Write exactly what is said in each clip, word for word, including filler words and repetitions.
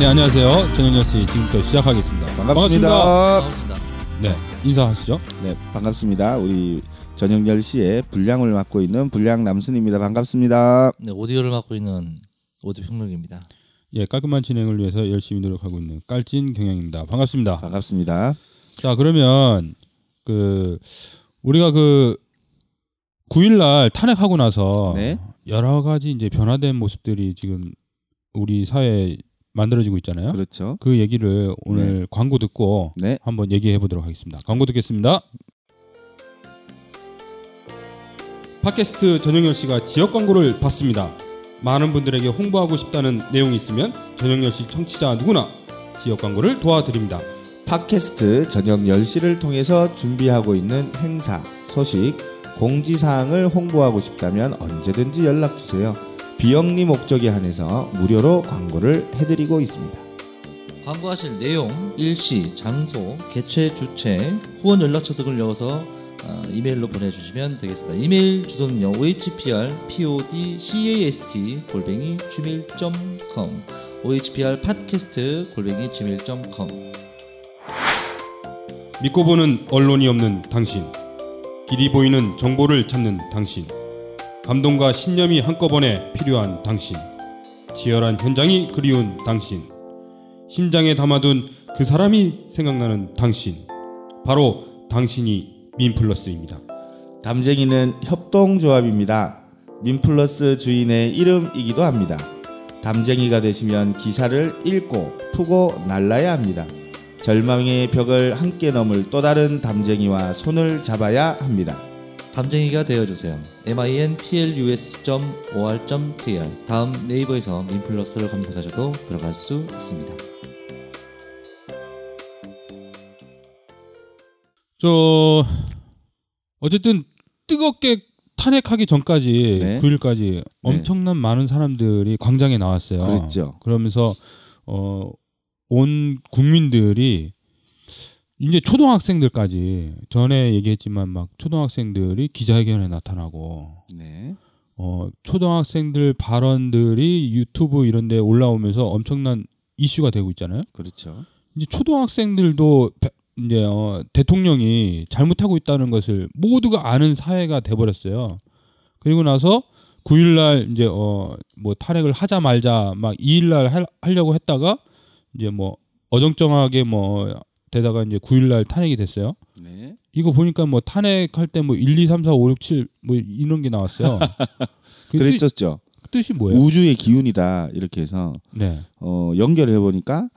네, 안녕하세요. 정연열씨 지금부터 시작하겠습니다. 반갑습니다. 반갑습니다. 네, 인사하시죠. 네, 반갑습니다. 우리 저녁열시의 분량을 맡고 있는 분량 남순입니다. 반갑습니다. 네, 오디오를 맡고 있는 오디오 평론입니다. 예, 깔끔한 진행을 위해서 열심히 노력하고 있는 깔진 경영입니다. 반갑습니다. 반갑습니다. 자, 그러면 그 우리가 그 구일날 탄핵하고 나서 네? 여러 가지 이제 변화된 모습들이 지금 우리 사회에 만들어지고 있잖아요. 그렇죠. 그 얘기를 오늘 네. 광고 듣고 네. 한번 얘기해 보도록 하겠습니다. 광고 듣겠습니다. 팟캐스트 전영열 씨가 지역 광고를 받습니다. 많은 분들에게 홍보하고 싶다는 내용이 있으면 저녁 열시 청취자 누구나 지역 광고를 도와드립니다. 팟캐스트 저녁 열시를 통해서 준비하고 있는 행사, 소식, 공지사항을 홍보하고 싶다면 언제든지 연락주세요. 비영리 목적에 한해서 무료로 광고를 해드리고 있습니다. 광고하실 내용, 일시, 장소, 개최, 주체, 후원 연락처 등을 넣어서 어, 이메일로 보내주시면 되겠습니다. 이메일 주소는요 오에이치피알팟캐스트 골뱅이 지메일 점 컴 오에이치피알팟캐스트 골뱅이 지메일 점 컴. 믿고 보는 언론이 없는 당신, 길이 보이는 정보를 찾는 당신, 감동과 신념이 한꺼번에 필요한 당신, 치열한 현장이 그리운 당신, 심장에 담아둔 그 사람이 생각나는 당신, 바로 당신이 민플러스입니다. 담쟁이는 협동조합입니다. 민플러스 주인의 이름이기도 합니다. 담쟁이가 되시면 기사를 읽고 푸고 날라야 합니다. 절망의 벽을 함께 넘을 또 다른 담쟁이와 손을 잡아야 합니다. 담쟁이가 되어주세요. 민플러스 닷 오알 닷 케이알 다음 네이버에서 민플러스를 검색하셔도 들어갈 수 있습니다. 저 어쨌든 뜨겁게 탄핵하기 전까지 네. 구일까지 엄청난 네. 많은 사람들이 광장에 나왔어요. 그랬죠. 그러면서 어, 온 국민들이 이제 초등학생들까지 전에 얘기했지만 막 초등학생들이 기자회견에 나타나고 네. 어, 초등학생들 발언들이 유튜브 이런 데 올라오면서 엄청난 이슈가 되고 있잖아요. 그렇죠. 이제 초등학생들도 이제 어, 대통령이 잘못하고 있다는 것을 모두가 아는 사회가 돼버렸어요. 그리고 나서 구일날 이제 어, 뭐 탄핵을 하자 말자 막 이일날 할, 하려고 했다가 이제 뭐 어정쩡하게 뭐 되다가 이제 구일날 탄핵이 됐어요. 네. 이거 보니까 뭐 탄핵할 때 뭐 일, 이, 삼, 사, 오, 육, 칠 뭐 이런 게 나왔어요. 그랬었죠. 뜻, 뜻이 뭐예요? 우주의 기운이다 이렇게 해서 네. 어, 연결해 보니까.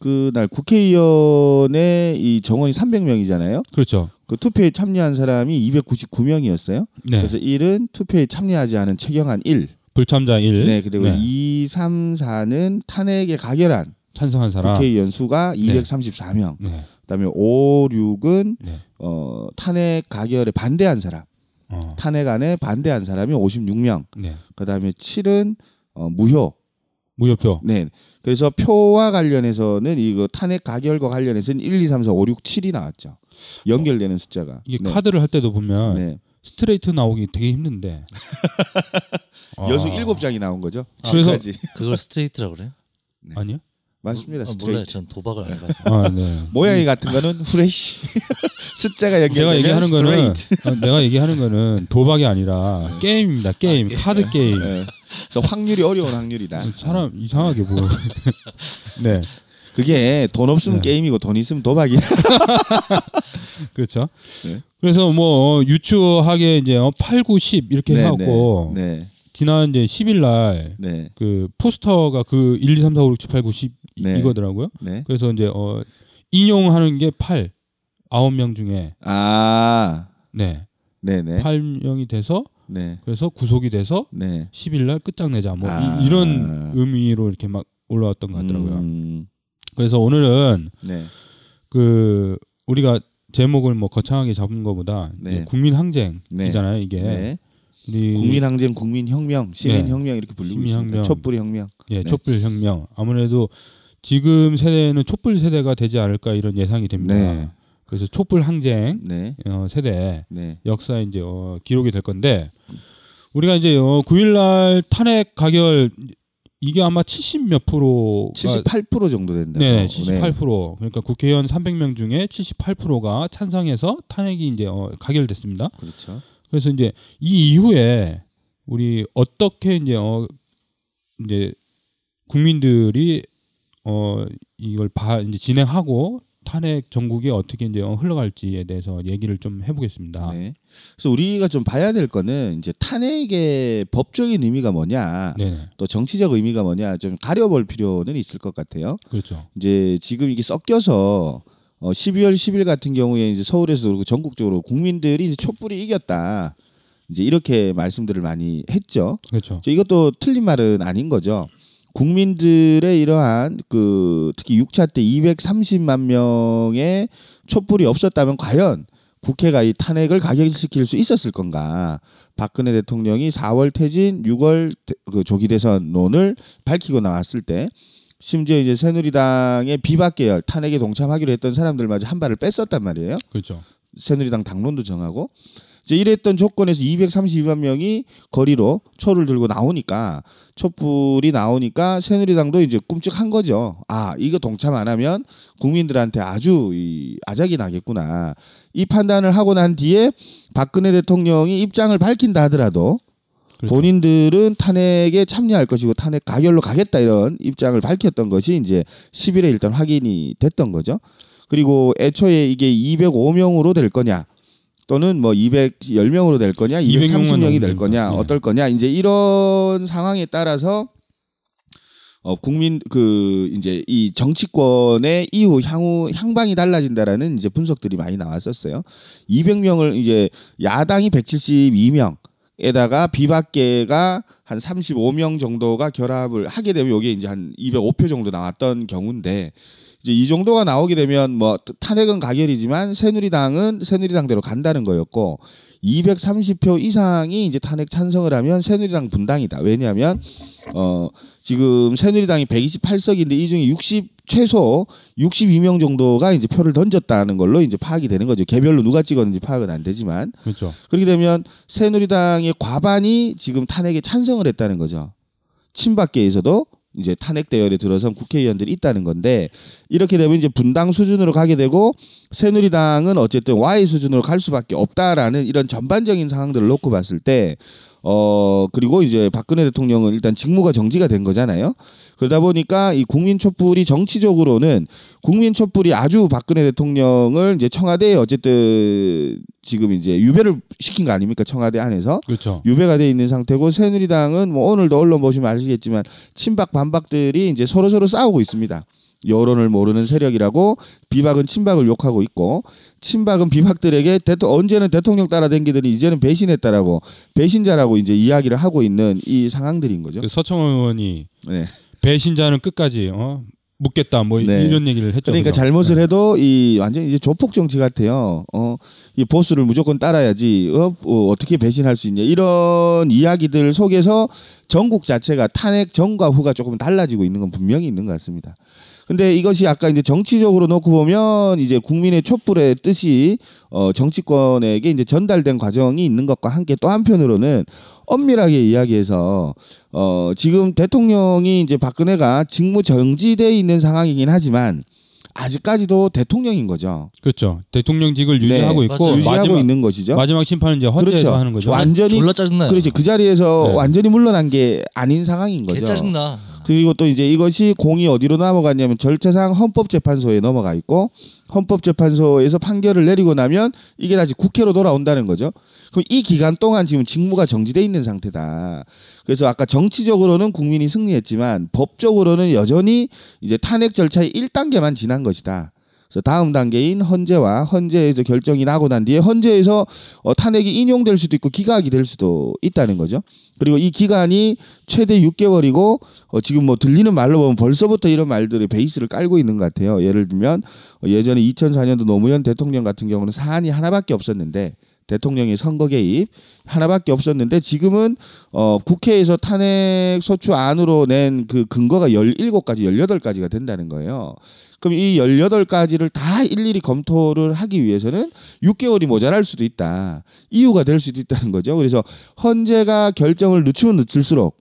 그날 국회의원의 이 정원이 삼백 명이잖아요. 그렇죠. 그 투표에 참여한 사람이 이백구십구 명이었어요. 네. 그래서 일은 투표에 참여하지 않은 최경환 일. 불참자 일. 네. 그리고 네. 이, 삼, 사는 탄핵에 가결한 찬성한 사람. 국회의원 수가 이백삼십사 명. 네. 네. 그다음에 오, 육은 네. 어, 탄핵 가결에 반대한 사람. 어. 탄핵안에 반대한 사람이 오십육 명. 네. 그다음에 칠은 어, 무효. 무효표. 네. 그래서 표와 관련해서는 이거 탄핵 가결과 관련해서는 일, 이, 삼, 사, 오, 육, 칠이 나왔죠. 연결되는 어, 숫자가. 이게 네. 카드를 할 때도 보면 네. 스트레이트 나오기 되게 힘든데. 연속 아. 일곱 장이 나온 거죠. 그래서 아, 그걸 스트레이트라고 그래요? 네. 아니요. 맞습니다. 어, 스트레이트. 몰라요. 전 도박을 안 해봐서. 아, 네. 모양이 같은 거는 후레쉬. 숫자가 연결되면 얘기하는 스트레이트. 거는, 내가 얘기하는 거는 도박이 아니라 게임입니다. 게임. 아, 게임. 카드 게임. 네. 저 확률이 어려운 확률이다. 사람 이상하게 보여. 네, 그게 돈 없으면 네. 게임이고 돈 있으면 도박이야. 그렇죠. 네. 그래서 뭐 유추하게 이제 팔, 구, 십 이렇게 네, 해갖고 네. 네. 지난 이제 십일 날 네. 그 포스터가 그 일, 이, 삼, 사, 오, 육, 칠, 팔, 구, 십 네. 이거더라고요. 네. 그래서 이제 어 인용하는 게 팔, 아홉 명 중에 아, 네, 네, 네, 팔 명이 돼서. 네. 그래서 구속이 돼서 네. 십일 날 끝장내자 뭐 아~ 이, 이런 의미로 이렇게 막 올라왔던 것 같더라고요. 음... 그래서 오늘은 네. 그 우리가 제목을 뭐 거창하게 잡은 것보다 네. 국민 항쟁이잖아요. 네. 이게 네. 이... 국민 항쟁, 국민 혁명, 시민 혁명 네. 이렇게 불리고 있습니다. 촛불 혁명. 예, 네. 촛불 혁명. 아무래도 지금 세대는 촛불 세대가 되지 않을까 이런 예상이 됩니다. 네. 그래서 촛불 항쟁 네. 어, 세대 네. 역사 이제 어, 기록이 될 건데 우리가 이제 어, 구일날 탄핵 가결 이게 아마 칠십 몇 프로 칠십팔 퍼센트 정도 된다. 네, 칠십팔 퍼센트. 네. 그러니까 국회의원 삼백 명 중에 칠십팔 퍼센트가 찬성해서 탄핵이 이제 어, 가결됐습니다. 그렇죠. 그래서 이제 이 이후에 우리 어떻게 이제 어, 이제 국민들이 어 이걸 봐 이제 진행하고 탄핵 정국이 어떻게 이제 흘러갈지에 대해서 얘기를 좀 해보겠습니다. 네. 그래서 우리가 좀 봐야 될 거는 이제 탄핵의 법적인 의미가 뭐냐, 네네. 또 정치적 의미가 뭐냐 좀 가려볼 필요는 있을 것 같아요. 그렇죠. 이제 지금 이게 섞여서 어 십이월 십일 같은 경우에 이제 서울에서도 그렇고 전국적으로 국민들이 이제 촛불이 이겼다 이제 이렇게 말씀들을 많이 했죠. 그렇죠. 이제 이것도 틀린 말은 아닌 거죠. 국민들의 이러한 그 특히 육 차 때 이백삼십만 명의 촛불이 없었다면 과연 국회가 이 탄핵을 가결시킬 수 있었을 건가? 박근혜 대통령이 사월 퇴진, 유월 그 조기 대선론을 밝히고 나왔을 때 심지어 이제 새누리당의 비박 계열 탄핵에 동참하기로 했던 사람들마저 한 발을 뺐었단 말이에요. 그렇죠. 새누리당 당론도 정하고. 이제 이랬던 조건에서 이백삼십이만 명이 거리로 초를 들고 나오니까 촛불이 나오니까 새누리당도 이제 끔찍한 거죠. 아, 이거 동참 안 하면 국민들한테 아주 이 아작이 나겠구나. 이 판단을 하고 난 뒤에 박근혜 대통령이 입장을 밝힌다 하더라도 그렇죠. 본인들은 탄핵에 참여할 것이고 탄핵 가결로 가겠다 이런 입장을 밝혔던 것이 이제 십일에 일단 확인이 됐던 거죠. 그리고 애초에 이게 이백오 명으로 될 거냐. 또는 뭐 이백십 명으로 될 거냐, 이백삼십 명이 될 거냐, 네. 어떨 거냐, 이제 이런 상황에 따라서 어 국민 그 이제 이 정치권의 이후 향후 향방이 달라진다라는 이제 분석들이 많이 나왔었어요. 이백 명을 이제 야당이 백칠십이 명에다가 비박계가 한 삼십오 명 정도가 결합을 하게 되면 여기에 이제 한 이백오 표 정도 나왔던 경우인데. 이제 이 정도가 나오게 되면 뭐 탄핵은 가결이지만 새누리당은 새누리당대로 간다는 거였고 이백삼십 표 이상이 이제 탄핵 찬성을 하면 새누리당 분당이다. 왜냐하면 어 지금 새누리당이 백이십팔 석인데 이 중에 육십 최소 육십이 명 정도가 이제 표를 던졌다는 걸로 이제 파악이 되는 거죠. 개별로 누가 찍었는지 파악은 안 되지만 그렇죠. 그렇게 되면 새누리당의 과반이 지금 탄핵에 찬성을 했다는 거죠. 친박계에서도 이제 탄핵 대열에 들어선 국회의원들이 있다는 건데 이렇게 되면 이제 분당 수준으로 가게 되고 새누리당은 어쨌든 와이 수준으로 갈 수밖에 없다라는 이런 전반적인 상황들을 놓고 봤을 때 어 그리고 이제 박근혜 대통령은 일단 직무가 정지가 된 거잖아요. 그러다 보니까 이 국민 촛불이 정치적으로는 국민 촛불이 아주 박근혜 대통령을 이제 청와대에 어쨌든 지금 이제 유배를 시킨 거 아닙니까? 청와대 안에서 그렇죠. 유배가 돼 있는 상태고 새누리당은 뭐 오늘도 언론 보시면 아시겠지만 친박 반박들이 이제 서로 서로 싸우고 있습니다. 여론을 모르는 세력이라고 비박은 친박을 욕하고 있고 친박은 비박들에게 대토, 언제는 대통령 따라댕기더니 이제는 배신했다라고 배신자라고 이제 이야기를 하고 있는 이 상황들인 거죠. 서청 의원이 네. 배신자는 끝까지 어? 묻겠다 뭐 네. 이런 얘기를 했죠. 그러니까 그죠? 잘못을 네. 해도 이 완전 이제 조폭 정치 같아요. 어, 이 보스를 무조건 따라야지. 어, 어, 어떻게 배신할 수 있냐 이런 이야기들 속에서 전국 자체가 탄핵 전과 후가 조금 달라지고 있는 건 분명히 있는 것 같습니다. 근데 이것이 아까 이제 정치적으로 놓고 보면 이제 국민의 촛불의 뜻이 어 정치권에게 이제 전달된 과정이 있는 것과 함께 또 한편으로는 엄밀하게 이야기해서 어 지금 대통령이 이제 박근혜가 직무 정지돼 있는 상황이긴 하지만 아직까지도 대통령인 거죠. 그렇죠. 대통령직을 유지하고 네, 있고 맞아요. 유지하고 마지막, 있는 것이죠. 마지막 심판은 이제 헌재에서 그렇죠. 하는 거죠. 완전히 졸라 짜증나요. 그렇지. 그 자리에서 네. 완전히 물러난 게 아닌 상황인 거죠. 개 짜증나. 그리고 또 이제 이것이 공이 어디로 넘어갔냐면 절차상 헌법재판소에 넘어가 있고 헌법재판소에서 판결을 내리고 나면 이게 다시 국회로 돌아온다는 거죠. 그럼 이 기간 동안 지금 직무가 정지돼 있는 상태다. 그래서 아까 정치적으로는 국민이 승리했지만 법적으로는 여전히 이제 탄핵 절차의 일 단계만 지난 것이다. 그래서 다음 단계인 헌재와 헌재에서 결정이 나고 난 뒤에 헌재에서 어, 탄핵이 인용될 수도 있고 기각이 될 수도 있다는 거죠. 그리고 이 기간이 최대 육 개월이고 어, 지금 뭐 들리는 말로 보면 벌써부터 이런 말들의 베이스를 깔고 있는 것 같아요. 예를 들면 어, 예전에 이천사 년도 노무현 대통령 같은 경우는 사안이 하나밖에 없었는데 대통령의 선거 개입 하나밖에 없었는데 지금은 어, 국회에서 탄핵 소추 안으로 낸 그 근거가 열일곱 가지 열여덟 가지가 된다는 거예요. 그럼 이 열여덟 가지를 다 일일이 검토를 하기 위해서는 육 개월이 모자랄 수도 있다. 이유가 될 수도 있다는 거죠. 그래서 헌재가 결정을 늦추면 늦출수록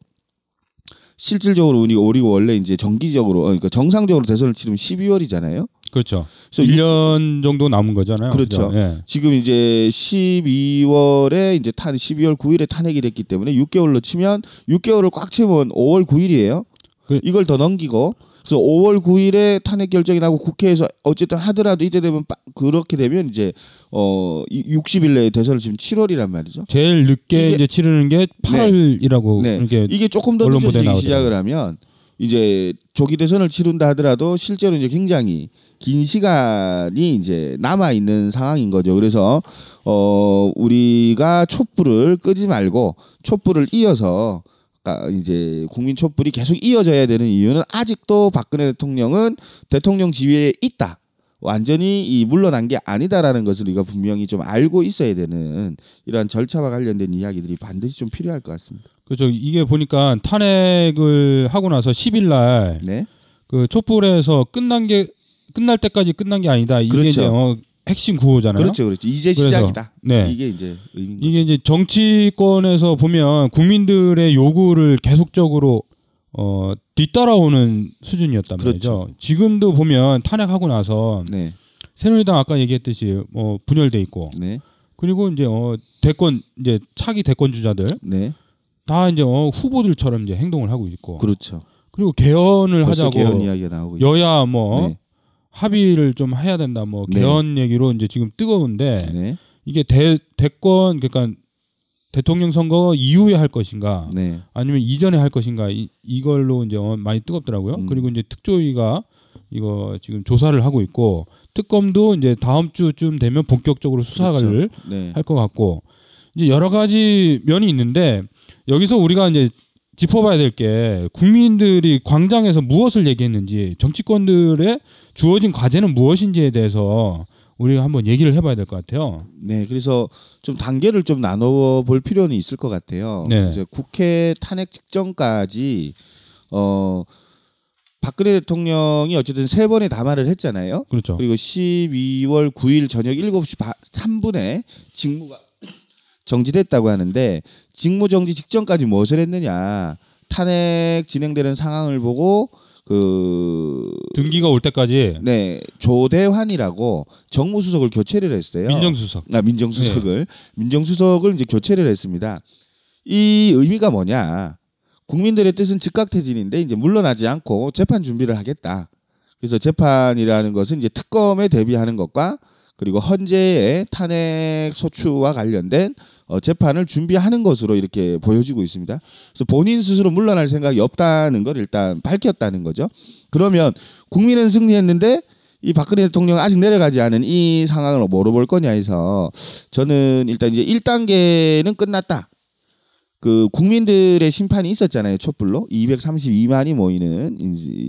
실질적으로 우리가 원래 이제 정기적으로 그러니까 정상적으로 대선을 치르면 십이월이잖아요. 그렇죠. 그래서 일 년 정도 남은 거잖아요. 그렇죠. 그렇죠? 예. 지금 이제 십이월에 이제 탄 십이월 구일에 탄핵이 됐기 때문에 육 개월로 치면 육 개월을 꽉 채우면 오월 구일이에요. 그... 이걸 더 넘기고 그래서 오월 구일에 탄핵 결정이 나고 국회에서 어쨌든 하더라도 이때 되면 그렇게 되면 이제 어 육십 일 내에 대선을 지금 칠월이란 말이죠. 제일 늦게 이게, 이제 치르는 게 팔월이라고 네. 네. 이게 조금 더 늦어지기 시작을 하면 이제 조기 대선을 치른다 하더라도 실제로 이제 굉장히 긴 시간이 이제 남아 있는 상황인 거죠. 그래서 어 우리가 촛불을 끄지 말고 촛불을 이어서 아, 이제 국민 촛불이 계속 이어져야 되는 이유는 아직도 박근혜 대통령은 대통령 지위에 있다. 완전히 이 물러난 게 아니다라는 것을 우리가 분명히 좀 알고 있어야 되는 이러한 절차와 관련된 이야기들이 반드시 좀 필요할 것 같습니다. 그렇죠. 이게 보니까 탄핵을 하고 나서 십 일 날 네? 그 촛불에서 끝난 게 끝날 때까지 끝난 게 아니다. 이게 그렇죠. 이제 어, 핵심 구호잖아요. 그렇죠, 그렇죠. 이제 시작이다. 그래서, 네. 이게 이제 의미인 거죠. 이게 이제 정치권에서 보면 국민들의 요구를 계속적으로 어, 뒤따라오는 수준이었단 그렇죠. 말이죠. 지금도 보면 탄핵하고 나서 네. 새누리당 아까 얘기했듯이 어, 분열돼 있고, 네. 그리고 이제 어, 대권 이제 차기 대권 주자들 네. 다 이제 어, 후보들처럼 이제 행동을 하고 있고, 그렇죠. 그리고 개헌을 하자고 개헌 이야기가 나오고 여야 뭐. 네. 합의를 좀 해야 된다. 뭐 개헌 네. 얘기로 이제 지금 뜨거운데 네. 이게 대 대권 그러니까 대통령 선거 이후에 할 것인가, 네. 아니면 이전에 할 것인가 이, 이걸로 이제 많이 뜨겁더라고요. 음. 그리고 이제 특조위가 이거 지금 조사를 하고 있고 특검도 이제 다음 주쯤 되면 본격적으로 수사를 그렇죠. 네. 할 것 같고 이제 여러 가지 면이 있는데 여기서 우리가 이제 짚어봐야 될 게 국민들이 광장에서 무엇을 얘기했는지 정치권들의 주어진 과제는 무엇인지에 대해서 우리가 한번 얘기를 해봐야 될 것 같아요. 네, 그래서 좀 단계를 좀 나눠 볼 필요는 있을 것 같아요. 네. 이제 국회 탄핵 직전까지 어, 박근혜 대통령이 어쨌든 세 번의 담화를 했잖아요. 그렇죠. 그리고 십이월 구일 저녁 일곱 시 삼 분에 직무가 정지됐다고 하는데 직무 정지 직전까지 무엇을 했느냐 탄핵 진행되는 상황을 보고 그 등기가 올 때까지 네 조대환이라고 정무수석을 교체를 했어요. 민정수석. 아 민정수석을 네. 민정수석을 이제 교체를 했습니다. 이 의미가 뭐냐 국민들의 뜻은 즉각퇴진인데 이제 물러나지 않고 재판 준비를 하겠다. 그래서 재판이라는 것은 이제 특검에 대비하는 것과 그리고 헌재의 탄핵 소추와 관련된 어, 재판을 준비하는 것으로 이렇게 보여지고 있습니다. 그래서 본인 스스로 물러날 생각이 없다는 걸 일단 밝혔다는 거죠. 그러면 국민은 승리했는데 이 박근혜 대통령은 아직 내려가지 않은 이 상황을 뭐로 볼 거냐 해서 저는 일단 이제 일 단계는 끝났다. 그 국민들의 심판이 있었잖아요. 촛불로 이백삼십이만이 모이는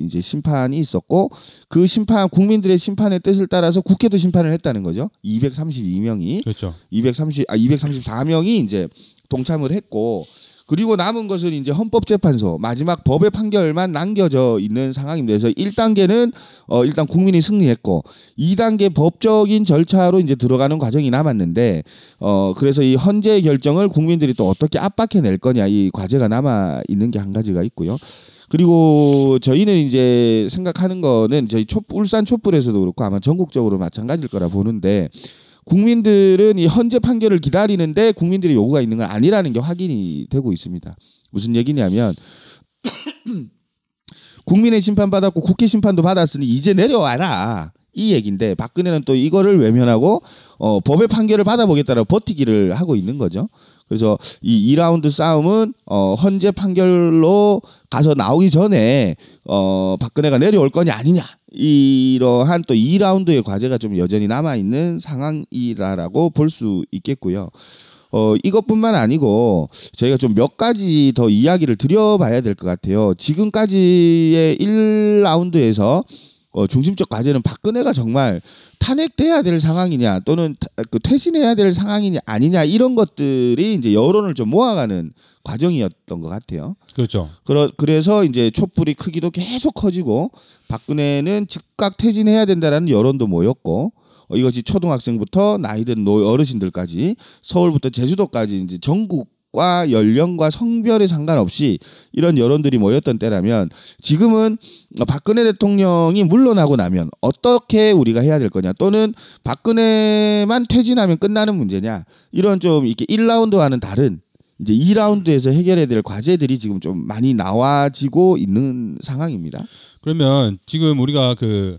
이제 심판이 있었고 그 심판 국민들의 심판의 뜻을 따라서 국회도 심판을 했다는 거죠. 이백삼십이 명이 그렇죠. 이백삼십 아 이백삼십사 명이 이제 동참을 했고 그리고 남은 것은 이제 헌법재판소 마지막 법의 판결만 남겨져 있는 상황입니다. 그래서 일 단계는 어 일단 국민이 승리했고 이 단계 법적인 절차로 이제 들어가는 과정이 남았는데 어 그래서 이 헌재의 결정을 국민들이 또 어떻게 압박해낼 거냐 이 과제가 남아 있는 게 한 가지가 있고요. 그리고 저희는 이제 생각하는 거는 저희 촛불, 울산 촛불에서도 그렇고 아마 전국적으로 마찬가지일 거라 보는데. 국민들은 이 헌재 판결을 기다리는데 국민들의 요구가 있는 건 아니라는 게 확인이 되고 있습니다. 무슨 얘기냐면 국민의 심판 받았고 국회 심판도 받았으니 이제 내려와라 이 얘기인데 박근혜는 또 이거를 외면하고 어, 법의 판결을 받아보겠다라고 버티기를 하고 있는 거죠. 그래서 이 이 라운드 싸움은 어, 헌재 판결로 가서 나오기 전에 어, 박근혜가 내려올 거냐 아니냐 이러한 또 이 라운드의 과제가 좀 여전히 남아있는 상황이라고 볼 수 있겠고요. 어, 이것뿐만 아니고 저희가 좀 몇 가지 더 이야기를 드려봐야 될 것 같아요. 지금까지의 일 라운드에서 어, 중심적 과제는 박근혜가 정말 탄핵돼야 될 상황이냐 또는 그 퇴진해야 될 상황이냐 아니냐 이런 것들이 이제 여론을 좀 모아가는 과정이었던 것 같아요. 그렇죠. 그러, 그래서 이제 촛불이 크기도 계속 커지고 박근혜는 즉각 퇴진해야 된다라는 여론도 모였고 어, 이것이 초등학생부터 나이든 노 어르신들까지 서울부터 제주도까지 이제 전국 지역과 연령과 성별에 상관없이 이런 여론들이 모였던 때라면, 지금은 박근혜 대통령이 물러나고 나면 어떻게 우리가 해야 될 거냐, 또는 박근혜만 퇴진하면 끝나는 문제냐, 이런 좀 이렇게 일 라운드와는 다른 이제 이 라운드에서 해결해야 될 과제들이 지금 좀 많이 나와지고 있는 상황입니다. 그러면 지금 우리가 그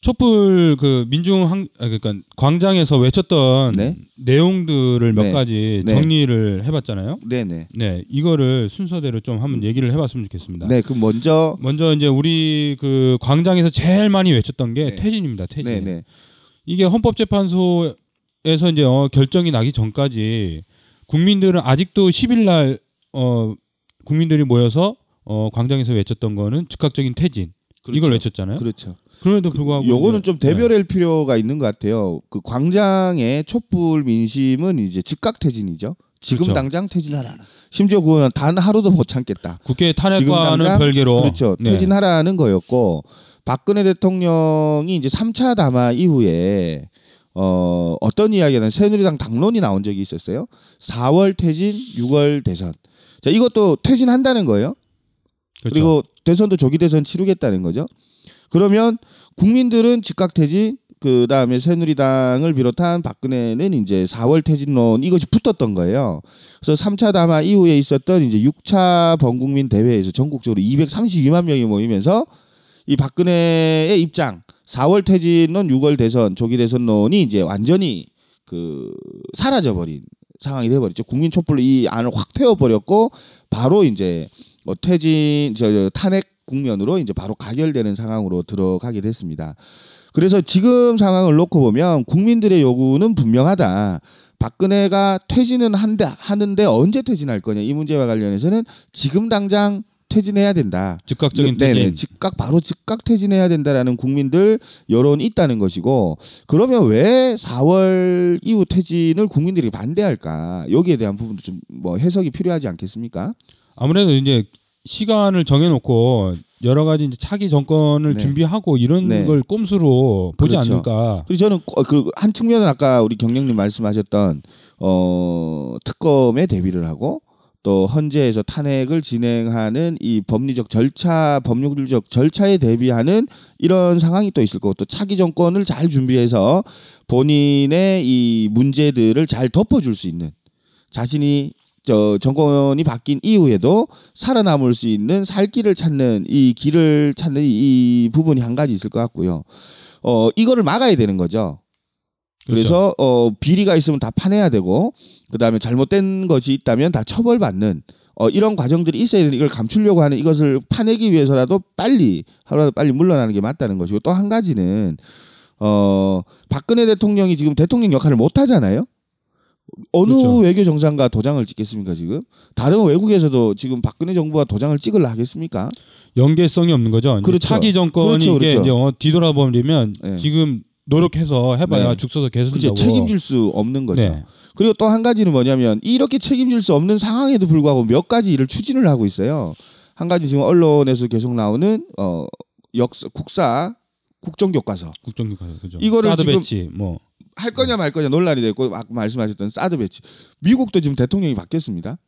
촛불 그 민중 항 그러니까 광장에서 외쳤던 네? 내용들을 몇 네. 가지 정리를 네. 해봤잖아요. 네네. 네, 이거를 순서대로 좀 한번 얘기를 해봤으면 좋겠습니다. 네, 그럼 먼저 먼저 이제 우리 그 광장에서 제일 많이 외쳤던 게 네. 퇴진입니다. 퇴진. 네네. 이게 헌법재판소에서 이제 어, 결정이 나기 전까지 국민들은 아직도 십 일 날 어, 국민들이 모여서 어, 광장에서 외쳤던 거는 즉각적인 퇴진. 그렇죠. 이걸 외쳤잖아요. 그렇죠. 그럼에도 불구하고 요거는 좀 대별할 네. 필요가 있는 것 같아요. 그 광장의 촛불 민심은 이제 즉각 퇴진이죠. 지금 그렇죠. 당장 퇴진하라. 심지어 그거는 단 하루도 못 참겠다. 국회 탄핵과는 별개로 그렇죠. 네. 퇴진하라는 거였고, 박근혜 대통령이 이제 삼 차 담화 이후에 어, 어떤 이야기냐면 새누리당 당론이 나온 적이 있었어요. 사월 퇴진, 유월 대선. 자, 이것도 퇴진한다는 거예요. 그렇죠. 그리고 대선도 조기 대선 치르겠다는 거죠. 그러면 국민들은 즉각 퇴진, 그 다음에 새누리당을 비롯한 박근혜는 이제 사월 퇴진론, 이것이 붙었던 거예요. 그래서 삼 차 담화 이후에 있었던 이제 육 차 범국민 대회에서 전국적으로 이백삼십이만 명이 모이면서 이 박근혜의 입장, 사월 퇴진론, 유월 대선, 조기 대선론이 이제 완전히 그 사라져버린 상황이 돼버렸죠. 국민 촛불로 이 안을 확 태워버렸고, 바로 이제 뭐 퇴진, 저, 저 탄핵 국면으로 이제 바로 가결되는 상황으로 들어가게 됐습니다. 그래서 지금 상황을 놓고 보면 국민들의 요구는 분명하다. 박근혜가 퇴진은 한다, 하는데 언제 퇴진할 거냐, 이 문제와 관련해서는 지금 당장 퇴진해야 된다. 즉각적인 퇴진. 네네, 즉각 바로 즉각 퇴진해야 된다라는 국민들 여론이 있다는 것이고, 그러면 왜 사월 이후 퇴진을 국민들이 반대할까? 여기에 대한 부분도 좀 뭐 해석이 필요하지 않겠습니까? 아무래도 이제 시간을 정해놓고 여러 가지 이제 차기 정권을 네. 준비하고 이런 네. 걸 꼼수로 보지 그렇죠. 않을까. 그리고 저는 그 한 측면은 아까 우리 경영님 말씀하셨던 어, 특검에 대비를 하고, 또 헌재에서 탄핵을 진행하는 이 법리적 절차, 법률적 절차에 대비하는 이런 상황이 또 있을 거고, 또 차기 정권을 잘 준비해서 본인의 이 문제들을 잘 덮어줄 수 있는, 자신이 저 정권이 바뀐 이후에도 살아남을 수 있는 살 길을 찾는, 이 길을 찾는 이 부분이 한 가지 있을 것 같고요. 어 이거를 막아야 되는 거죠. 그래서 그렇죠. 어 비리가 있으면 다 파내야 되고, 그다음에 잘못된 것이 있다면 다 처벌받는 어 이런 과정들이 있어야 되는, 이걸 감추려고 하는, 이것을 파내기 위해서라도 빨리 하루라도 빨리 물러나는 게 맞다는 것이고, 또 한 가지는 어 박근혜 대통령이 지금 대통령 역할을 못 하잖아요. 어느 그렇죠. 외교 정상과 도장을 찍겠습니까? 지금 다른 외국에서도 지금 박근혜 정부가 도장을 찍으려 하겠습니까? 연계성이 없는 거죠. 그렇죠. 차기 정권이 그렇죠, 그렇죠. 이게 어, 뒤돌아보면 네. 지금 노력해서 해봐야 네. 죽서서 계속 이제 책임질 수 없는 거죠. 네. 그리고 또 한 가지는 뭐냐면, 이렇게 책임질 수 없는 상황에도 불구하고 몇 가지 일을 추진을 하고 있어요. 한 가지 지금 언론에서 계속 나오는 어, 역사, 국사, 국정교과서, 국정교과서 그죠. 이거를 사드 지금 배치, 뭐. 할 거냐 말 거냐 논란이 됐고, 아까 말씀하셨던 사드 배치. 미국도 지금 대통령이 바뀌었습니다.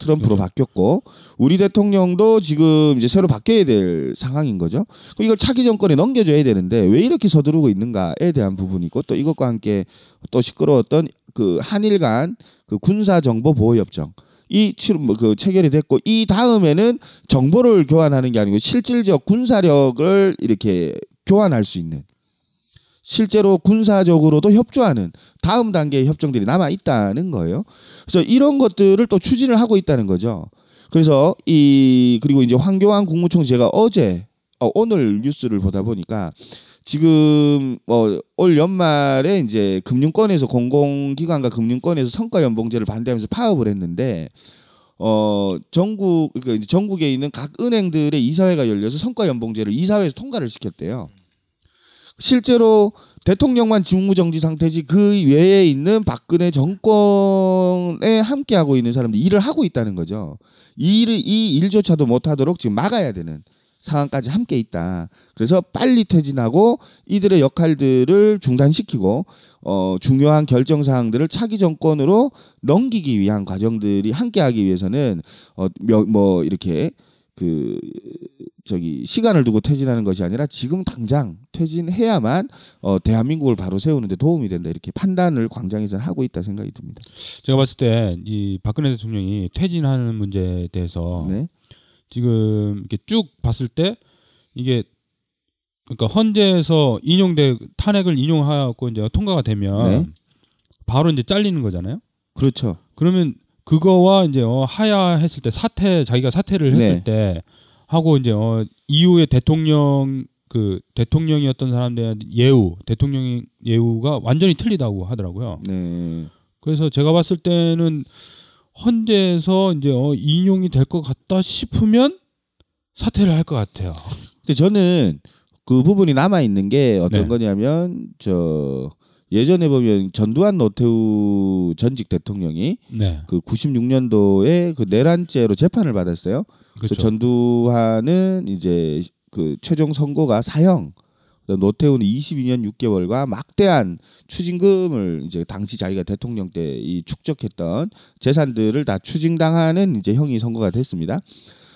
트럼프로 네. 바뀌었고, 우리 대통령도 지금 이제 새로 바뀌어야 될 상황인 거죠. 그럼 이걸 차기 정권에 넘겨줘야 되는데 왜 이렇게 서두르고 있는가에 대한 부분이 있고, 또 이것과 함께 또 시끄러웠던 그 한일 간 그 군사 정보 보호 협정, 이 그 체결이 됐고, 이 다음에는 정보를 교환하는 게 아니고 실질적 군사력을 이렇게 교환할 수 있는, 실제로 군사적으로도 협조하는 다음 단계의 협정들이 남아 있다는 거예요. 그래서 이런 것들을 또 추진을 하고 있다는 거죠. 그래서 이 그리고 이제 황교안 국무총 제가 어제 어, 오늘 뉴스를 보다 보니까 지금 어, 올 연말에 이제 금융권에서 공공기관과 금융권에서 성과연봉제를 반대하면서 파업을 했는데, 어 전국 그러니까 이제 전국에 있는 각 은행들의 이사회가 열려서 성과연봉제를 이사회에서 통과를 시켰대요. 실제로 대통령만 직무정지 상태지 그 외에 있는 박근혜 정권에 함께하고 있는 사람들이 일을 하고 있다는 거죠. 이 일을, 이 일조차도 못하도록 지금 막아야 되는 상황까지 함께 있다. 그래서 빨리 퇴진하고 이들의 역할들을 중단시키고 어, 중요한 결정사항들을 차기 정권으로 넘기기 위한 과정들이 함께하기 위해서는 어, 뭐 이렇게 그 저기 시간을 두고 퇴진하는 것이 아니라 지금 당장 퇴진해야만 어, 대한민국을 바로 세우는데 도움이 된다, 이렇게 판단을 광장에서는 하고 있다 생각이 듭니다. 제가 봤을 때 이 박근혜 대통령이 퇴진하는 문제에 대해서 네. 지금 이렇게 쭉 봤을 때 이게 그러니까 헌재에서 인용돼 탄핵을 인용하고 이제 통과가 되면 네. 바로 이제 잘리는 거잖아요. 그렇죠. 그러면 그거와 이제 어, 하야했을 때 사퇴 자기가 사퇴를 했을 네. 때 하고 이제 어, 이후에 대통령 그 대통령이었던 사람들 예우 대통령 예우가 완전히 틀리다고 하더라고요. 네. 그래서 제가 봤을 때는 헌재에서 이제 어, 인용이 될 것 같다 싶으면 사퇴를 할 것 같아요. 근데 저는 그 부분이 남아 있는 게 어떤 네. 거냐면 저 예전에 보면 전두환 노태우 전직 대통령이 네. 그 구십육 년도에 그 내란죄로 재판을 받았어요. 그렇죠. 전두환은 이제 그 최종 선고가 사형, 노태우는 이십이 년 육 개월과 막대한 추징금을 이제 당시 자기가 대통령 때 이 축적했던 재산들을 다 추징당하는 이제 형이 선고가 됐습니다.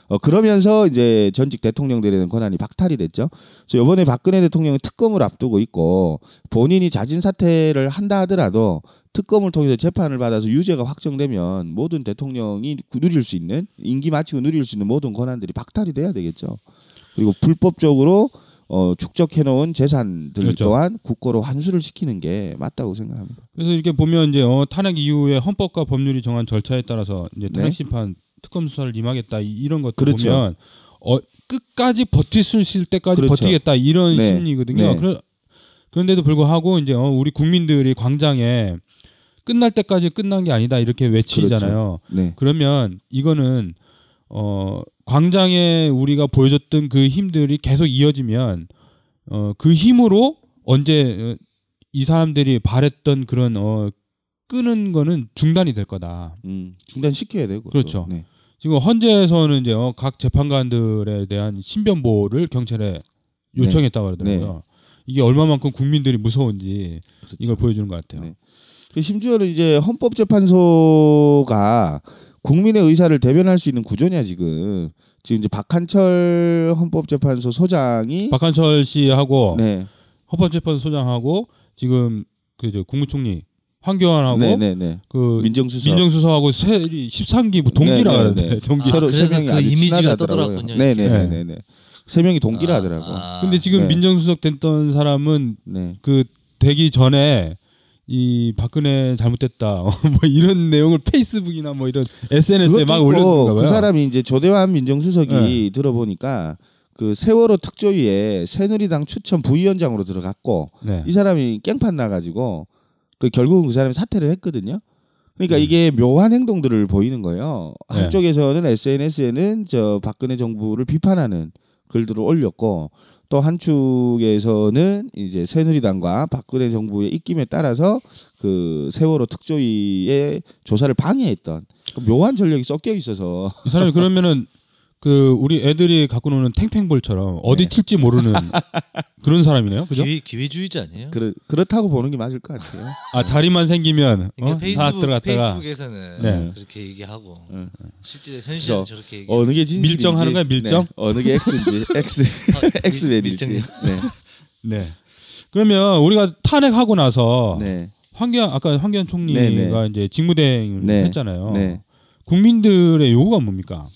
어 그러면서 이제 전직 대통령들에는 권한이 박탈이 됐죠. 그래서 이번에 박근혜 대통령은 특검을 앞두고 있고 본인이 자진 사퇴를 한다 하더라도 특검을 통해서 재판을 받아서 유죄가 확정되면 모든 대통령이 누릴 수 있는 임기 마치고 누릴 수 있는 모든 권한들이 박탈이 돼야 되겠죠. 그리고 불법적으로 어, 축적해놓은 재산들 그렇죠. 또한 국고로 환수를 시키는 게 맞다고 생각합니다. 그래서 이렇게 보면 이제 어, 탄핵 이후에 헌법과 법률이 정한 절차에 따라서 이제 탄핵 심판 네. 특검 수사를 임하겠다 이런 것도 그렇죠. 보면 어, 끝까지 버틸 수 있을 때까지 그렇죠. 버티겠다 이런 네. 심리거든요. 네. 그러, 그런데도 불구하고 이제 어, 우리 국민들이 광장에 끝날 때까지 끝난 게 아니다 이렇게 외치잖아요. 그렇죠. 네. 그러면 이거는 어. 광장에 우리가 보여줬던 그 힘들이 계속 이어지면 어, 그 힘으로 언제 이 사람들이 바랬던 그런 어, 끄는 거는 중단이 될 거다. 음, 중단시켜야 되고. 그렇죠. 네. 지금 헌재에서는 이제 어, 각 재판관들에 대한 신변보호를 경찰에 요청했다고 그러더라고요. 네. 네. 이게 얼마만큼 국민들이 무서운지 그렇죠. 이걸 보여주는 것 같아요. 네. 심지어는 이제 헌법재판소가 국민의 의사를 대변할 수 있는 구조냐 지금. 지금 이제 박한철 헌법재판소 소장이 박한철 씨하고 네. 헌법재판소 소장하고 지금 그 저 국무총리 황교안하고 네, 네, 네. 그 민정수석 민정수석하고 세리 십삼 기 동기라 하는데 네, 네, 네. 아, 서로 그래서 그 이미지가 떠돌았군요. 네, 네, 네, 네, 네. 세 명이 동기라 아, 하더라고. 아. 근데 지금 네. 민정수석 됐던 사람은 네. 그 되기 전에 이 박근혜 잘못됐다 뭐 이런 내용을 페이스북이나 뭐 이런 에스엔에스에 막 올렸는가 봐요. 그 사람이 이제 조대환 민정수석이 네. 들어보니까 그 세월호 특조위에 새누리당 추천 부위원장으로 들어갔고 네. 이 사람이 깽판 나가지고 그 결국은 그 사람이 사퇴를 했거든요. 그러니까 네. 이게 묘한 행동들을 보이는 거예요. 한쪽에서는 네. 에스엔에스에는 저 박근혜 정부를 비판하는 글들을 올렸고. 또 한쪽에서는 이제 새누리당과 박근혜 정부의 입김에 따라서 그 세월호 특조위의 조사를 방해했던 그 묘한 전력이 섞여 있어서 이 사람이 그러면은 그 우리 애들이 갖고 노는 탱탱볼처럼 어디 네. 칠지 모르는 그런 사람이네요. 그죠? 기회, 기회주의자 아니에요? 그러, 그렇다고 보는 게 맞을 것 같아요. 아 자리만 생기면 그러니까 어? 페이스북, 들어갔다가. 페이스북에서는 네. 그렇게 얘기하고 응. 실제 현실에서 저렇게 얘기하고 어느 게 진실인지 밀정하는 거야 밀정? 네. 어느 게 X인지 X X 맵일지 네. 네. 그러면 우리가 탄핵하고 나서 네. 황교안 아까 황교안 총리가 네, 네. 이제 직무대행을 네. 했잖아요. 네. 국민들의 요구가 뭡니까?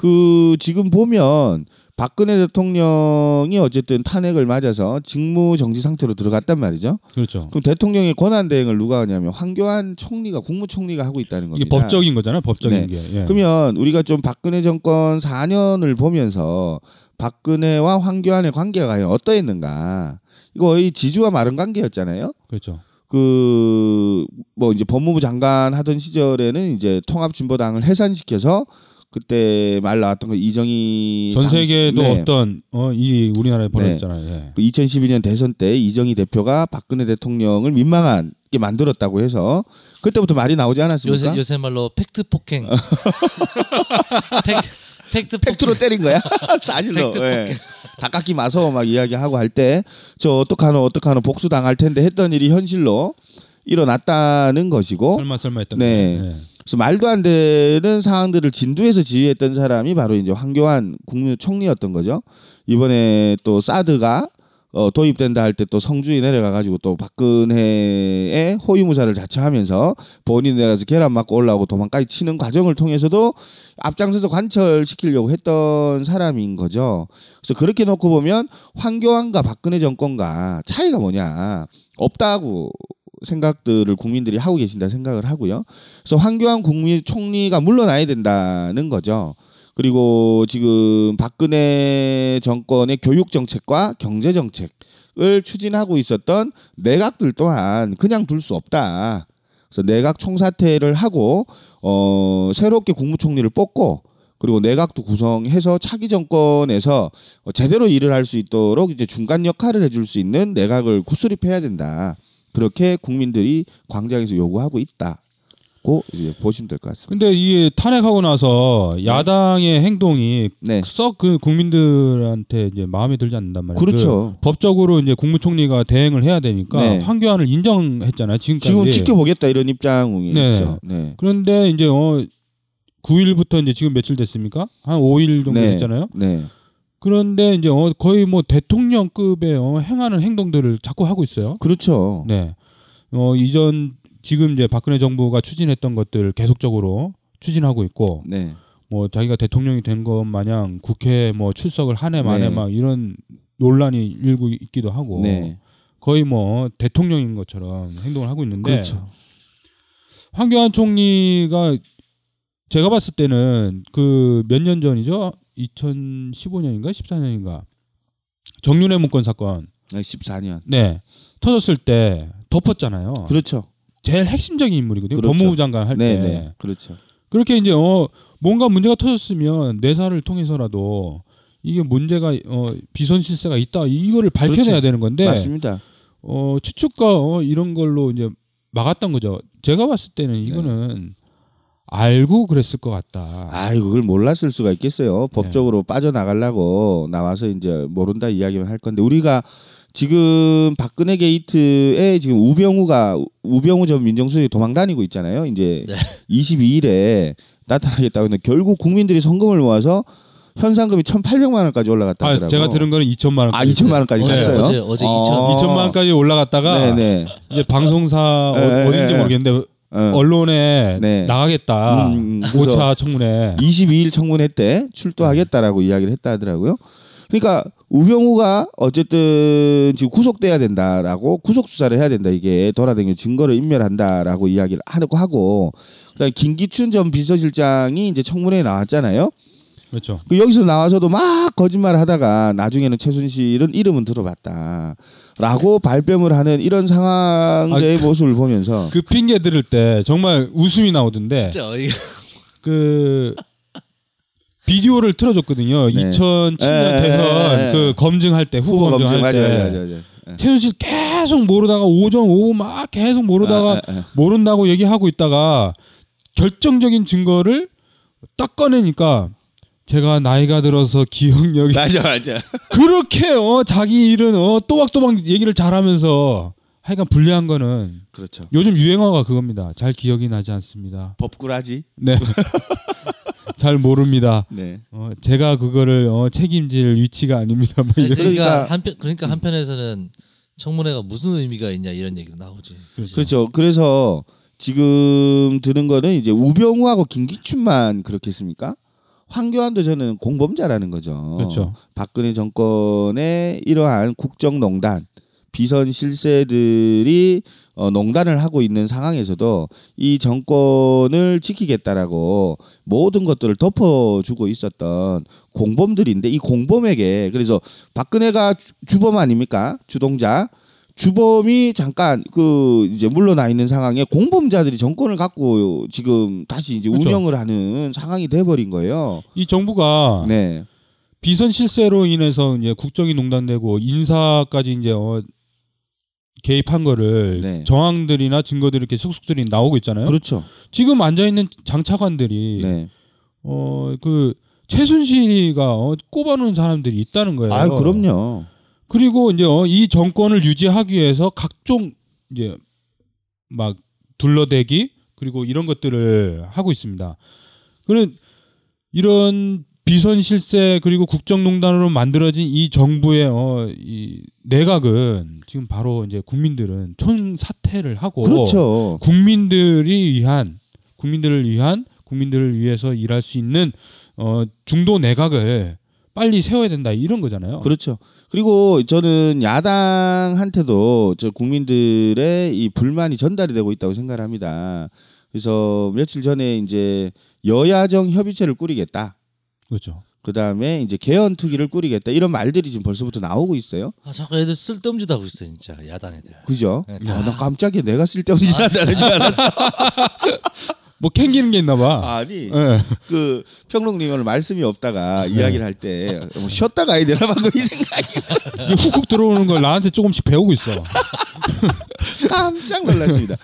그 지금 보면 박근혜 대통령이 어쨌든 탄핵을 맞아서 직무 정지 상태로 들어갔단 말이죠. 그렇죠. 그럼 대통령의 권한 대행을 누가 하냐면 황교안 총리가 국무총리가 하고 있다는 겁니다. 이게 법적인 거잖아요. 법적인 네. 게. 예. 그러면 우리가 좀 박근혜 정권 사 년을 보면서 박근혜와 황교안의 관계가 과연 어떠했는가? 이거 거의 지주와 마른 관계였잖아요. 그렇죠. 그 뭐 이제 법무부 장관 하던 시절에는 이제 통합진보당을 해산시켜서 그때 말 나왔던 거 이정희 전 세계에도 네. 어떤 어, 이 우리나라에 벌어졌잖아요. 네. 그 이천십이 년 대선 때 이정희 대표가 박근혜 대통령을 민망한 게 만들었다고 해서 그때부터 말이 나오지 않았습니까? 요새, 요새 말로 팩트 폭행. 팩, 팩트 팩트로 때린 거야. 사실로. 예. 닭깎기 마서 막 이야기하고 할 때 저 어떡하노 어떡하노 복수 당할 텐데 했던 일이 현실로 일어났다는 것이고. 설마 설마 했던. 네. 네. 그래서 말도 안 되는 상황들을 진두에서 지휘했던 사람이 바로 이제 황교안 국무총리였던 거죠. 이번에 또 사드가 어, 도입된다 할 때 또 성주에 내려가가지고 또 박근혜의 호위무사를 자처하면서 본인 내려서 계란 맞고 올라오고 도망까지 치는 과정을 통해서도 앞장서서 관철시키려고 했던 사람인 거죠. 그래서 그렇게 놓고 보면 황교안과 박근혜 정권과 차이가 뭐냐, 없다고 생각들을 국민들이 하고 계신다 생각을 하고요. 그래서 황교안 국민 총리가 물러나야 된다는 거죠. 그리고 지금 박근혜 정권의 교육정책과 경제정책을 추진하고 있었던 내각들 또한 그냥 둘 수 없다. 그래서 내각 총사퇴를 하고 어, 새롭게 국무총리를 뽑고 그리고 내각도 구성해서 차기 정권에서 제대로 일을 할 수 있도록 이제 중간 역할을 해줄 수 있는 내각을 구수립해야 된다. 그렇게 국민들이 광장에서 요구하고 있다. 고 이제 보시면 될 것 같습니다. 근데 이 탄핵하고 나서 야당의 네. 행동이 네. 썩 그 국민들한테 이제 마음에 들지 않는단 말이에요. 그렇죠. 그 법적으로 이제 국무총리가 대행을 해야 되니까 네. 황교안을 인정했잖아요. 지금까지. 지금 지켜보겠다 이런 입장이죠. 네. 네. 그런데 이제 어 구 일부터 이제 지금 며칠 됐습니까? 한 오 일 정도 네. 됐잖아요. 네. 그런데 이제 어 거의 뭐 대통령급의 어 행하는 행동들을 자꾸 하고 있어요. 그렇죠. 네. 어 이전 지금 이제 박근혜 정부가 추진했던 것들을 계속적으로 추진하고 있고, 네. 뭐 자기가 대통령이 된 것 마냥 국회 뭐 출석을 한 해 만에 네. 막 이런 논란이 일고 있기도 하고, 네. 거의 뭐 대통령인 것처럼 행동을 하고 있는데, 그렇죠. 황교안 총리가 제가 봤을 때는 그 몇 년 전이죠, 이천십오 년인가 십사 년인가 정윤회 문건 사건, 네, 십사 년, 네 터졌을 때 덮었잖아요. 그렇죠. 제일 핵심적인 인물이거든요. 그렇죠. 법무부 장관 할 때. 네네. 그렇죠. 그렇게 이제 어 뭔가 문제가 터졌으면 내사를 통해서라도 이게 문제가 어 비선 실세가 있다 이거를 밝혀내야 그렇죠. 되는 건데. 맞습니다. 어 추측과 어, 이런 걸로 이제 막았던 거죠. 제가 봤을 때는 이거는 네. 알고 그랬을 것 같다. 아, 그걸 몰랐을 수가 있겠어요. 법적으로 네. 빠져나가려고 나와서 이제 모른다 이야기만 할 건데 우리가. 지금 박근혜 게이트에 지금 우병우가 우병우 전 민정수석이 도망 다니고 있잖아요. 이제 네. 이십이 일에 나타나겠다고 했는데 결국 국민들이 성금을 모아서 현상금이 천팔백만 원까지 올라갔다고 하더라고요. 아, 제가 들은 거는 이천만 원. 아, 이천만 원까지 갔어요. 어제 어제 어... 이천만 원까지 올라갔다가 네네. 이제 방송사 네, 어딘지 네, 모르겠는데 네. 언론에 네. 나가겠다. 음, 오 차 청문회. 이십이 일 청문회 때 출두하겠다라고 네. 이야기를 했다 하더라고요. 그러니까 우병우가 어쨌든 지금 구속돼야 된다라고 구속 수사를 해야 된다 이게 돌아다니는 증거를 인멸한다라고 이야기를 하고 하고 그다음에 김기춘 전 비서실장이 이제 청문회에 나왔잖아요. 그렇죠. 그 여기서 나와서도 막 거짓말을 하다가 나중에는 최순실은 이름은 들어봤다라고 발뺌을 하는 이런 상황의 아, 그, 모습을 보면서 그 핑계 들을 때 정말 웃음이 나오던데. 진짜 어이가. 그. 비디오를 틀어줬거든요. 네. 이천칠 년 대선 네. 그 검증할 때 후보, 후보 검증할 검증, 때 맞아요, 맞아요, 맞아요. 최순실 계속 모르다가 오전 오후 막 계속 모르다가 아, 아, 아. 모른다고 얘기하고 있다가 결정적인 증거를 딱 꺼내니까 제가 나이가 들어서 기억력이 맞아 맞아 그렇게 어 자기 일은 어 또박또박 얘기를 잘하면서 하여간 불리한 거는 그렇죠. 요즘 유행어가 그겁니다. 잘 기억이 나지 않습니다. 법꾸라지. 네. 잘 모릅니다. 네. 어, 제가 그거를 어, 책임질 위치가 아닙니다. 뭐 아니, 그러니까 한편 그러니까 한편에서는 청문회가 무슨 의미가 있냐 이런 얘기도 나오지. 그렇죠. 그렇죠. 그래서 지금 들은 거는 이제 우병우하고 김기춘만 그렇겠습니까? 황교안도 저는 공범자라는 거죠. 그렇죠. 박근혜 정권의 이러한 국정농단, 비선 실세들이 어, 농단을 하고 있는 상황에서도 이 정권을 지키겠다라고 모든 것들을 덮어주고 있었던 공범들인데 이 공범에게 그래서 박근혜가 주, 주범 아닙니까? 주동자. 주범이 잠깐 그 이제 물러나 있는 상황에 공범자들이 정권을 갖고 지금 다시 이제 그렇죠. 운영을 하는 상황이 돼버린 거예요. 이 정부가 네. 비선 실세로 인해서 이제 국정이 농단되고 인사까지 이제 어 개입한 거를 네. 정황들이나 증거들이 이렇게 속속들이 나오고 있잖아요. 그렇죠. 지금 앉아 있는 장차관들이 네. 어 그 최순실이가 어, 꼽아놓은 사람들이 있다는 거예요. 아, 그럼요. 그리고 이제 어, 이 정권을 유지하기 위해서 각종 이제 막 둘러대기 그리고 이런 것들을 하고 있습니다. 그런 이런 비선 실세 그리고 국정농단으로 만들어진 이 정부의 어, 이 내각은 지금 바로 이제 국민들은 총사퇴를 하고 그렇죠. 국민들이 위한 국민들을 위한 국민들을 위해서 일할 수 있는 어, 중도 내각을 빨리 세워야 된다 이런 거잖아요. 그렇죠. 그리고 저는 야당한테도 저 국민들의 이 불만이 전달이 되고 있다고 생각을 합니다. 그래서 며칠 전에 이제 여야정 협의체를 꾸리겠다. 그렇죠. 그 다음에 이제 개헌 투기를 꾸리겠다 이런 말들이 지금 벌써부터 나오고 있어요. 아 잠깐 애들 쓸데없는 짓 하고 있어 진짜 야당에 대해. 그죠? 네, 야, 나 깜짝이야 내가 쓸데없는 짓 한다는 줄 알았어. 뭐 캥기는 게 있나 봐. 아니 네. 그 평론님은 말씀이 없다가 네. 이야기를 할 때 뭐 쉬었다가 아이 내가 방금 이 생각이 훅훅 들어오는 걸 나한테 조금씩 배우고 있어. 깜짝 놀랐습니다.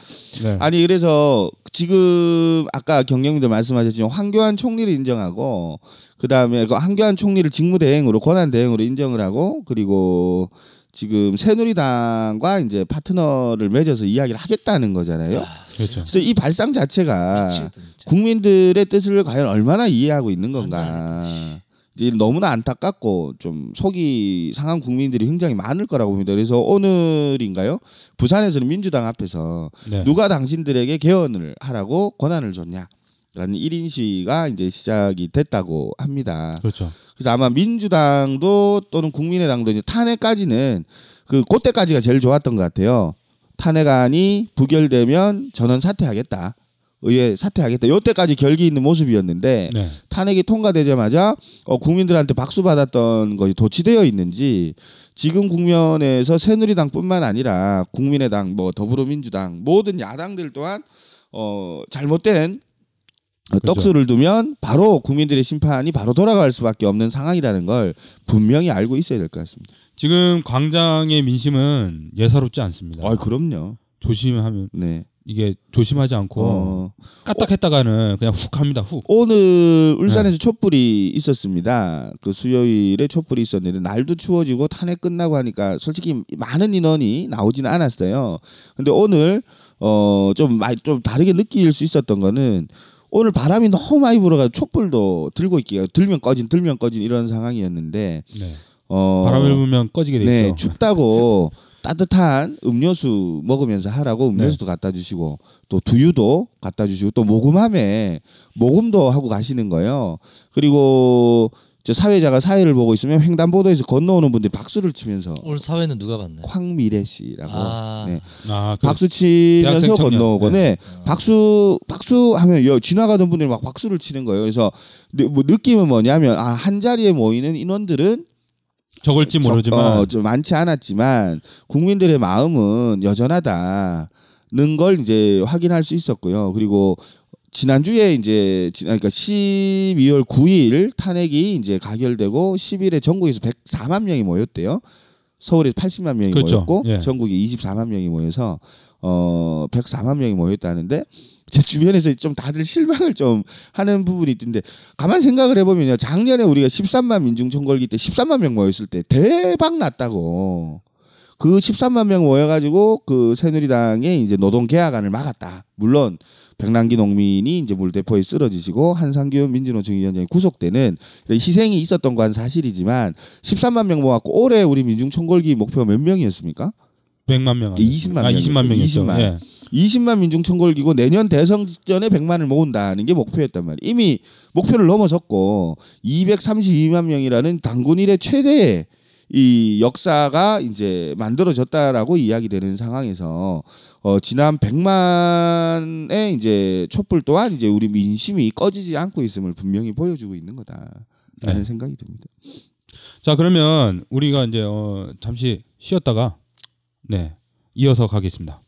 네. 아니 그래서 지금 아까 경영님도 말씀하셨지만 황교안 총리를 인정하고 그다음에 그 황교안 총리를 직무대행으로 권한대행으로 인정을 하고 그리고 지금 새누리당과 이제 파트너를 맺어서 이야기를 하겠다는 거잖아요. 아, 그렇죠. 그래서 이 발상 자체가 그렇지, 그렇지. 국민들의 뜻을 과연 얼마나 이해하고 있는 건가. 이제 너무나 안타깝고 좀 속이 상한 국민들이 굉장히 많을 거라고 봅니다. 그래서 오늘인가요? 부산에서는 민주당 앞에서 네. 누가 당신들에게 개헌을 하라고 권한을 줬냐? 라는 일 인 시위가 이제 시작이 됐다고 합니다. 그렇죠. 그래서 아마 민주당도 또는 국민의당도 이제 탄핵까지는 그 그때까지가 제일 좋았던 것 같아요. 탄핵안이 부결되면 전원 사퇴하겠다. 의회 사퇴하겠다. 이때까지 결기 있는 모습이었는데 네. 탄핵이 통과되자마자 어, 국민들한테 박수받았던 것이 도취되어 있는지 지금 국면에서 새누리당뿐만 아니라 국민의당, 뭐 더불어민주당 모든 야당들 또한 어, 잘못된 그렇죠. 떡수를 두면 바로 국민들의 심판이 바로 돌아갈 수밖에 없는 상황이라는 걸 분명히 알고 있어야 될 것 같습니다. 지금 광장의 민심은 예사롭지 않습니다. 아, 그럼요. 조심하면 네. 이게 조심하지 않고 어. 까딱했다가는 그냥 훅 합니다. 훅. 오늘 울산에서 네. 촛불이 있었습니다. 그 수요일에 촛불이 있었는데 날도 추워지고 탄핵 끝나고 하니까 솔직히 많은 인원이 나오지는 않았어요. 근데 오늘 어, 좀 많이 좀 다르게 느낄 수 있었던 거는. 오늘 바람이 너무 많이 불어가지고 촛불도 들고 있기가 들면 꺼진 들면 꺼진 이런 상황이었는데 네. 어, 바람을 불면 꺼지게 되죠. 네, 춥다고 따뜻한 음료수 먹으면서 하라고 음료수도 네. 갖다 주시고 또 두유도 갖다 주시고 또 모금함에 모금도 하고 가시는 거예요. 그리고 저 사회자가 사회를 보고 있으면 횡단보도에서 건너오는 분들이 박수를 치면서 오늘 사회는 누가 봤나요? 황미래 씨라고 아~ 네. 아, 그 박수 치면서 건너오고 네. 아~ 박수 박수 하면 여, 지나가던 분들이 막 박수를 치는 거예요. 그래서 뭐 느낌은 뭐냐면 아, 한 자리에 모이는 인원들은 적을지 모르지만 적, 어, 좀 많지 않았지만 국민들의 마음은 여전하다는 걸 이제 확인할 수 있었고요. 그리고 지난주에 이제 그러니까 십이월 구일 탄핵이 이제 가결되고 십일에 전국에서 백사만 명이 모였대요. 서울에 팔십만 명이 그렇죠. 모였고 예. 전국에 이십사만 명이 모여서 어 백사만 명이 모였다는데 제 주변에서 좀 다들 실망을 좀 하는 부분이 있던데 가만 생각을 해보면요. 작년에 우리가 십삼만 민중 총궐기 때 십삼만 명 모였을 때 대박 났다고. 그 십삼만 명 모여가지고 그 새누리당의 이제 노동 계약안을 막았다. 물론 백남기 농민이 이제 물대포에 쓰러지시고 한상균 민주노총 위원장이 구속되는 희생이 있었던 건 사실이지만 십삼만 명 모았고 올해 우리 민중 총궐기 목표가 몇 명이었습니까? 백만 명. 이십만 명. 아, 이십만 명이죠. 이십만. 예. 이십만 민중 총궐기고 내년 대선 전에 백만을 모은다는 게 목표였단 말이에요. 이미 목표를 넘어섰고 이백삼십이만 명이라는 당군 이래 최대의 이 역사가 이제 만들어졌다라고 이야기되는 상황에서 어 지난 백만의 이제 촛불 또한 이제 우리 민심이 꺼지지 않고 있음을 분명히 보여주고 있는 거다라는 네. 생각이 듭니다. 자 그러면 우리가 이제 어 잠시 쉬었다가 네 이어서 가겠습니다.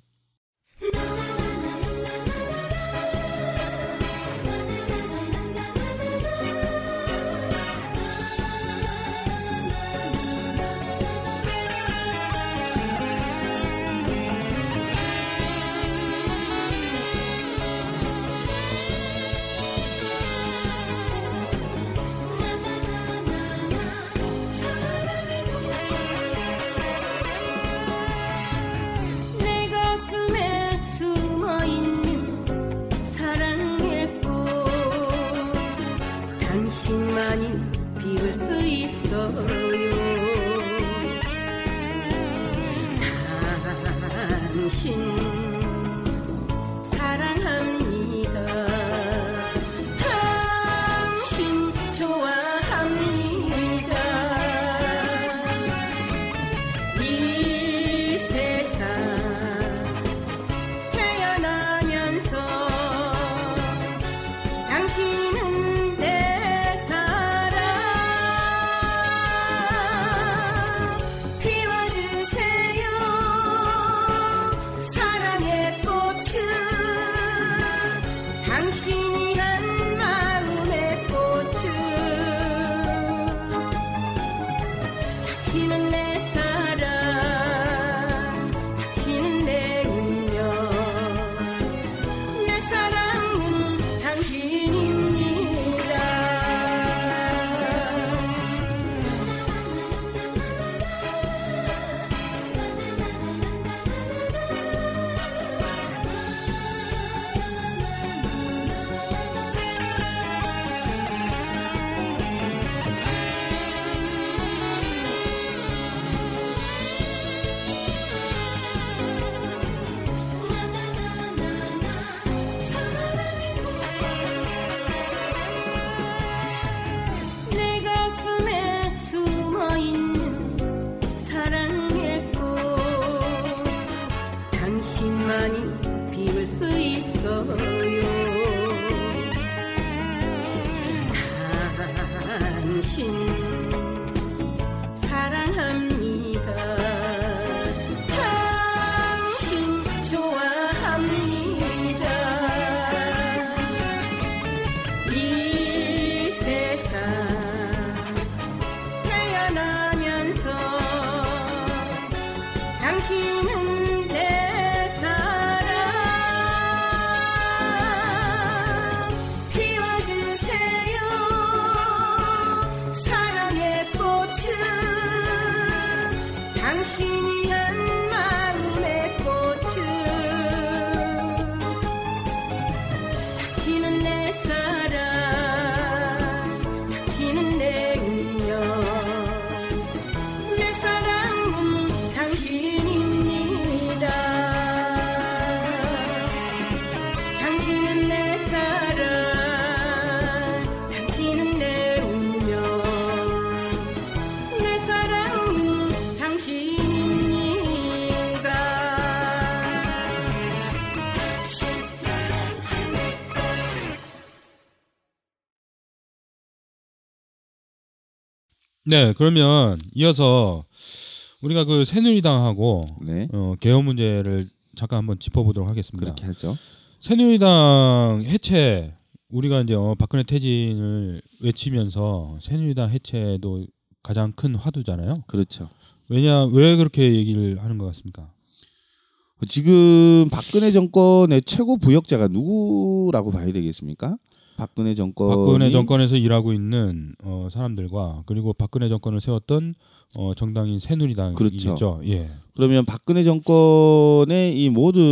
비울 수 있어요. 당신 네, 그러면 이어서 우리가 그 새누리당하고 네. 어, 개헌 문제를 잠깐 한번 짚어보도록 하겠습니다. 그렇게 하죠. 새누리당 해체, 우리가 이제 어, 박근혜 퇴진을 외치면서 새누리당 해체도 가장 큰 화두잖아요. 그렇죠. 왜냐, 왜 그렇게 얘기를 하는 것 같습니까? 지금 박근혜 정권의 최고 부역자가 누구라고 봐야 되겠습니까? 박근혜 정권 박근혜 정권에서 일하고 있는 어, 사람들과 그리고 박근혜 정권을 세웠던 어, 정당인 새누리당이죠. 그렇죠. 예. 그러면 박근혜 정권의 이 모든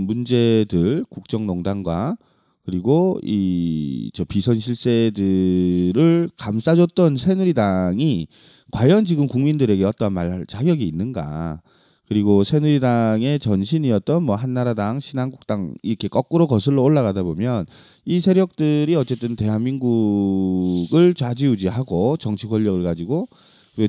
문제들, 국정농단과 그리고 이 저 비선 실세들을 감싸줬던 새누리당이 과연 지금 국민들에게 어떠한 말 자격이 있는가? 그리고 새누리당의 전신이었던 뭐 한나라당, 신한국당 이렇게 거꾸로 거슬러 올라가다 보면 이 세력들이 어쨌든 대한민국을 좌지우지하고 정치 권력을 가지고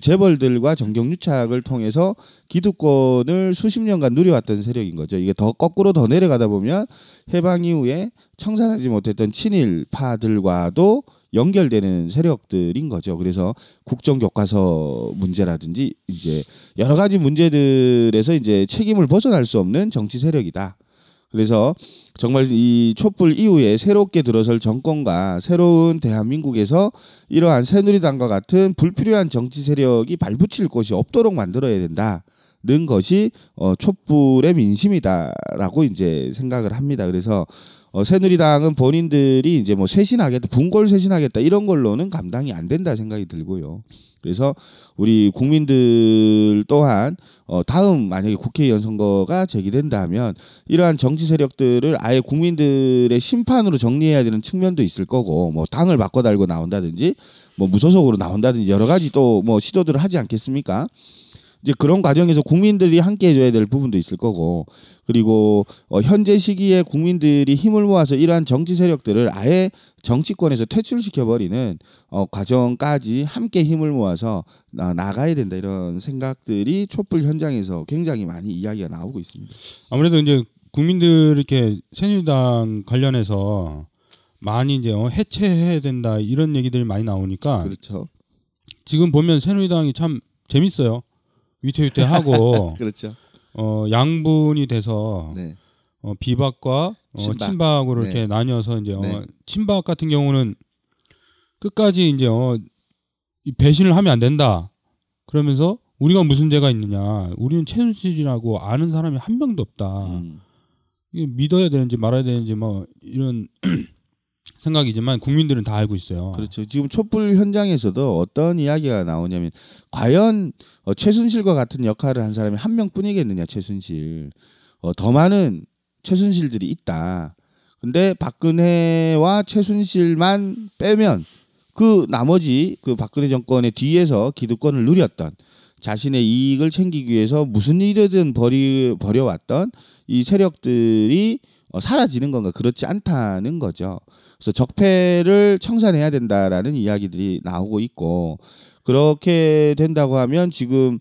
재벌들과 정경유착을 통해서 기득권을 수십 년간 누려왔던 세력인 거죠. 이게 더 거꾸로 더 내려가다 보면 해방 이후에 청산하지 못했던 친일파들과도 연결되는 세력들인 거죠. 그래서 국정교과서 문제라든지 이제 여러 가지 문제들에서 이제 책임을 벗어날 수 없는 정치 세력이다. 그래서 정말 이 촛불 이후에 새롭게 들어설 정권과 새로운 대한민국에서 이러한 새누리당과 같은 불필요한 정치 세력이 발붙일 곳이 없도록 만들어야 된다. 는 것이 어, 촛불의 민심이다라고 이제 생각을 합니다. 그래서 어, 새누리당은 본인들이 이제 뭐 쇄신하겠다, 분골 쇄신하겠다 이런 걸로는 감당이 안 된다 생각이 들고요. 그래서 우리 국민들 또한 어, 다음 만약에 국회의원 선거가 제기된다면 이러한 정치 세력들을 아예 국민들의 심판으로 정리해야 되는 측면도 있을 거고, 뭐 당을 바꿔 달고 나온다든지 뭐 무소속으로 나온다든지 여러 가지 또 뭐 시도들을 하지 않겠습니까? 이제 그런 과정에서 국민들이 함께 해줘야 될 부분도 있을 거고, 그리고 어 현재 시기에 국민들이 힘을 모아서 이러한 정치 세력들을 아예 정치권에서 퇴출시켜버리는 어 과정까지 함께 힘을 모아서 나, 나가야 된다, 이런 생각들이 촛불 현장에서 굉장히 많이 이야기가 나오고 있습니다. 아무래도 이제 국민들 이렇게 새누리당 관련해서 많이 이제 어 해체해야 된다 이런 얘기들이 많이 나오니까, 그렇죠. 지금 보면 새누리당이 참 재밌어요. 위태위태하고 그렇죠. 어, 양분이 돼서 네. 어, 비박과 어, 친박. 친박으로 네. 이렇게 나뉘어서 이제 어, 네. 친박 같은 경우는 끝까지 이제 어, 배신을 하면 안 된다. 그러면서 우리가 무슨 죄가 있느냐. 우리는 최순실이라고 아는 사람이 한 명도 없다. 음. 이게 믿어야 되는지 말아야 되는지 뭐 이런 생각이지만 국민들은 다 알고 있어요. 그렇죠. 지금 촛불 현장에서도 어떤 이야기가 나오냐면, 과연 어, 최순실과 같은 역할을 한 사람이 한 명뿐이겠느냐, 최순실. 어, 더 많은 최순실들이 있다. 근데 박근혜와 최순실만 빼면 그 나머지 그 박근혜 정권의 뒤에서 기득권을 누렸던, 자신의 이익을 챙기기 위해서 무슨 일이든 버리, 버려왔던 이 세력들이 어, 사라지는 건가? 그렇지 않다는 거죠. 그래서 적폐를 청산해야 된다라는 이야기들이 나오고 있고, 그렇게 된다고 하면 지금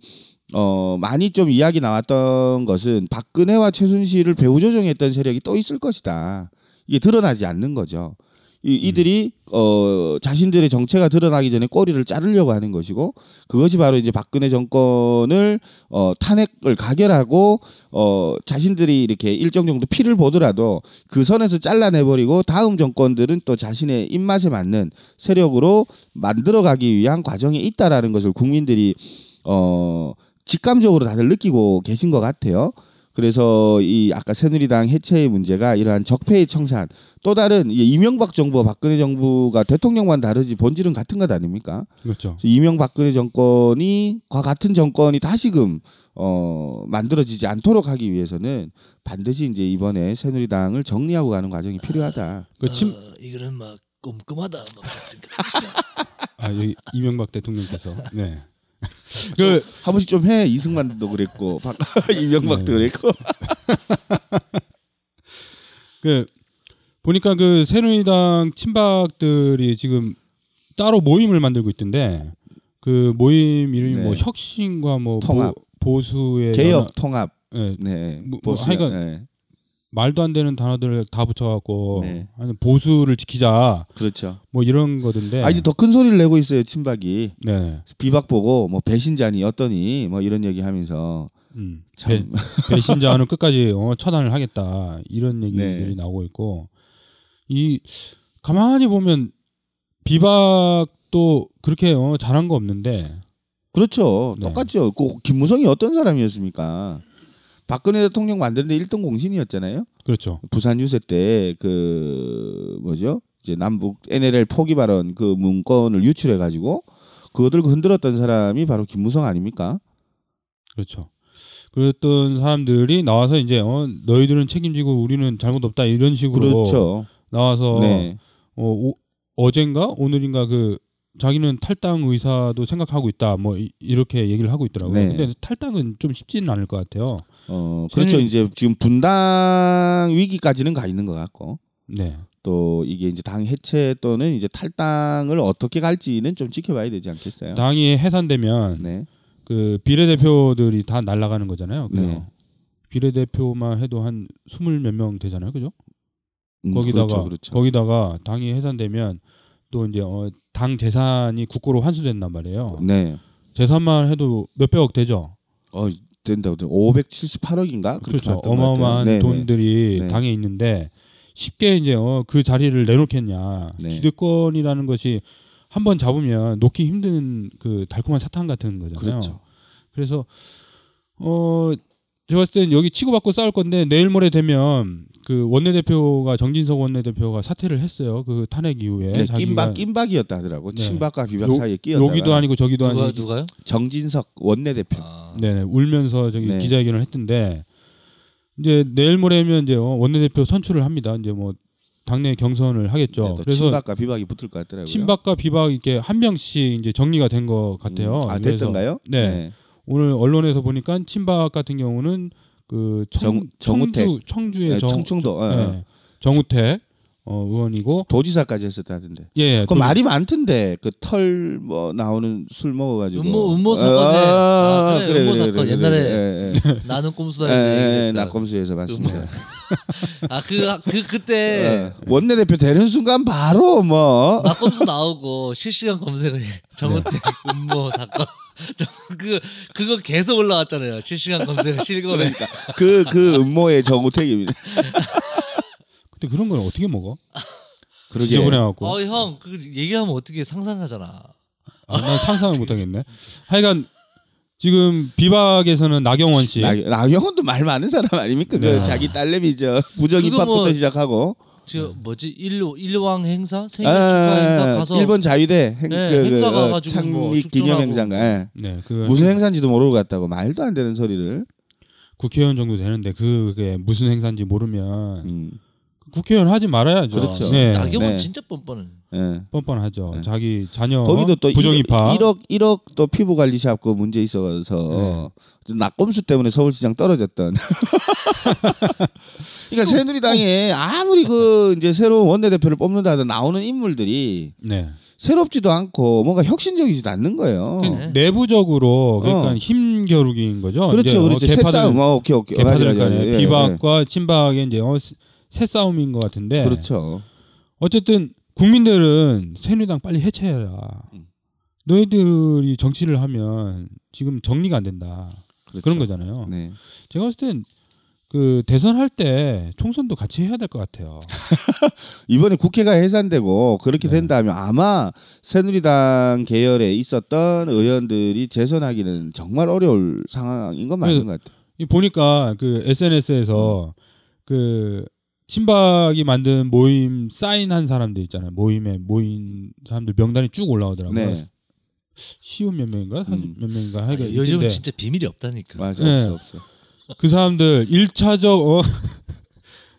어 많이 좀 이야기 나왔던 것은 박근혜와 최순실을 배후조정했던 세력이 또 있을 것이다. 이게 드러나지 않는 거죠. 이, 이들이 어 자신들의 정체가 드러나기 전에 꼬리를 자르려고 하는 것이고, 그것이 바로 이제 박근혜 정권을 어 탄핵을 가결하고 어 자신들이 이렇게 일정 정도 피를 보더라도 그 선에서 잘라내버리고 다음 정권들은 또 자신의 입맛에 맞는 세력으로 만들어가기 위한 과정이 있다라는 것을 국민들이 어 직감적으로 다들 느끼고 계신 것 같아요. 그래서 이 아까 새누리당 해체의 문제가 이러한 적폐의 청산, 또 다른 이명박 정부와 박근혜 정부가 대통령만 다르지 본질은 같은 것 아닙니까? 그렇죠. 이명박근혜 정권이과 같은 정권이 다시금 어, 만들어지지 않도록 하기 위해서는 반드시 이제 이번에 새누리당을 정리하고 가는 과정이 필요하다. 그 침... 어, 이거는 막 꼼꼼하다 막 그랬을 것 같아요. 아, 여기 이명박 대통령께서 네. 그 한 번씩 좀 해. 이승만도 그랬고 박, 이명박도 네. 그랬고. 그 보니까 그 새누리당 친박들이 지금 따로 모임을 만들고 있던데, 그 모임 이름이 네. 뭐 혁신과 뭐 통합. 보, 보수의 개혁 연합, 통합. 네. 네. 뭐, 뭐 하여간 네. 말도 안 되는 단어들을 다 붙여갖고 네. 아니, 보수를 지키자. 그렇죠. 뭐 이런 거던데. 아, 이제 더 큰 소리를 내고 있어요, 친박이. 네. 비박 보고 뭐 배신자니 어떠니 뭐 이런 얘기하면서. 음. 참. 배, 배신자는 끝까지 어, 처단을 하겠다 이런 얘기들이 네. 나오고 있고, 이 가만히 보면 비박도 그렇게 어, 잘한 거 없는데. 그렇죠. 네. 똑같죠. 그 김무성이 어떤 사람이었습니까? 박근혜 대통령 만드는데 일등 공신이었잖아요. 그렇죠. 부산 유세 때 그 뭐죠? 이제 남북 엔엘엘 포기 발언 그 문건을 유출해 가지고 그것들을 흔들었던 사람이 바로 김무성 아닙니까? 그렇죠. 그랬던 사람들이 나와서 이제 어, 너희들은 책임지고 우리는 잘못 없다 이런 식으로 그렇죠. 나와서 네. 어, 오, 어젠가 오늘인가 그 자기는 탈당 의사도 생각하고 있다 뭐 이, 이렇게 얘기를 하고 있더라고요. 네. 근데 탈당은 좀 쉽지는 않을 것 같아요. 어 그렇죠. 이제 지금 분당 위기까지는 가 있는 것 같고, 네. 또 이게 이제 당 해체 또는 이제 탈당을 어떻게 갈지는 좀 지켜봐야 되지 않겠어요? 당이 해산되면 네. 그 비례대표들이 다 날아가는 거잖아요. 네. 비례대표만 해도 한 스물 몇 명 되잖아요, 그죠? 음, 거기다가 그렇죠, 그렇죠. 거기다가 당이 해산되면 또 이제 어, 당 재산이 국고로 환수된단 말이에요. 네. 재산만 해도 몇백억 되죠. 어. 된다고 오백칠십팔억인가 그렇죠. 어마어마한 돈들이 네네. 당에 있는데 쉽게 이제 어, 그 자리를 내놓겠냐. 네. 기득권이라는 것이 한번 잡으면 놓기 힘든 그 달콤한 사탕 같은 거잖아요. 그렇죠. 그래서 어 제가 봤을 때는 여기 치고받고 싸울 건데 내일 모레 되면 그 원내대표가 정진석 원내대표가 사퇴를 했어요. 그 탄핵 이후에. 네, 낀박, 낀박이었다 하더라고. 네. 친박과 비박 요, 사이에 끼었다. 여기도 아니고 저기도 누가, 아니고. 누가요? 정진석 원내대표. 아. 네, 울면서 저기 네. 기자회견을 했던데 이제 내일 모레면 이제 원내대표 선출을 합니다. 이제 뭐 당내 경선을 하겠죠. 네, 그래서 친박과 비박이 붙을 것 같더라고요. 친박과 비박 이렇게 한 명씩 이제 정리가 된 것 같아요. 음. 아, 됐던가요? 네. 네. 오늘 언론에서 보니까 친박 같은 경우는 그 청, 정, 정우택. 청주, 청주의 네, 정, 청청도 정, 네. 네. 정우택 어, 의원이고 도지사까지 했었다던데. 예, 그 말이 많던데 그 털 뭐 나오는 술 먹어가지고. 음모 음모 사건에. 아, 아, 그래, 그래, 음모 그래, 사건 그래, 옛날에 그래, 그래. 나는 꼼수다에서. 나 꼼수에서 봤습니다. 아 그 그 그때 어, 원내대표 되는 순간 바로 뭐 나 꼼수 나오고 실시간 검색을 정우택 네. 음모 사건. 그 그거 계속 올라왔잖아요. 실시간 검색 실검에 그 그 음모의 정우택입니다. 근데 그런 걸 어떻게 먹어? 그러게. 지저분해갖고. 어, 형, 그 얘기하면 어떻게 상상하잖아. 아, 난 상상을 못하겠네. 하여간 지금 비박에서는 나경원 씨. 나, 나경원도 말 많은 사람 아닙니까? 네. 그 자기 딸내미죠. 부정입학부터 뭐, 시작하고. 저 뭐지 일로 일왕 행사 생일 축하 아, 행사 가서 일본 자위대 행, 네, 그, 행사 가가지고 창립 뭐 기념 행사인가. 네, 그, 무슨 행사인지도 모르고 갔다고 말도 안 되는 소리를. 국회의원 정도 되는데 그게 무슨 행사인지 모르면 음. 국회의원 하지 말아야죠. 그렇죠. 네. 나경원 네. 진짜 뻔뻔해. 네. 뻔뻔하죠. 네. 자기 자녀 부정입학 일억 일억 또 피부 관리 잡고 문제 있어서 네. 낙검수 때문에 서울시장 떨어졌던. 그러니까 새누리당에 아무리 그 이제 새로운 원내대표를 뽑는다 하든 나오는 인물들이 네. 새롭지도 않고 뭔가 혁신적이지도 않는 거예요. 그러니까 내부적으로 그러니까 어. 힘겨루기인 거죠. 그렇죠, 그렇죠. 개파들, 어, 오케이, 오케이. 개파들 간에 예, 비박과 예. 친박의 이제 어, 새 싸움인 것 같은데. 그렇죠. 어쨌든 국민들은 새누리당 빨리 해체해라. 음. 너희들이 정치를 하면 지금 정리가 안 된다. 그렇죠. 그런 거잖아요. 네. 제가 봤을 땐 그 대선 할 때 총선도 같이 해야 될 것 같아요. 이번에 국회가 해산되고 그렇게 네. 된다면 아마 새누리당 계열에 있었던 의원들이 재선하기는 정말 어려울 상황인 건 맞는 것 같아요. 보니까 그 에스엔에스에서 그 친박이 만든 모임 사인한 사람들 있잖아요. 모임에 모인 사람들 명단이 쭉 올라오더라고요. 네. 시운 몇 명인가? 음. 몇 명인가? 아, 요즘은 진짜 비밀이 없다니까. 맞아, 네. 없어, 없어. 그 사람들 일 차적, 어,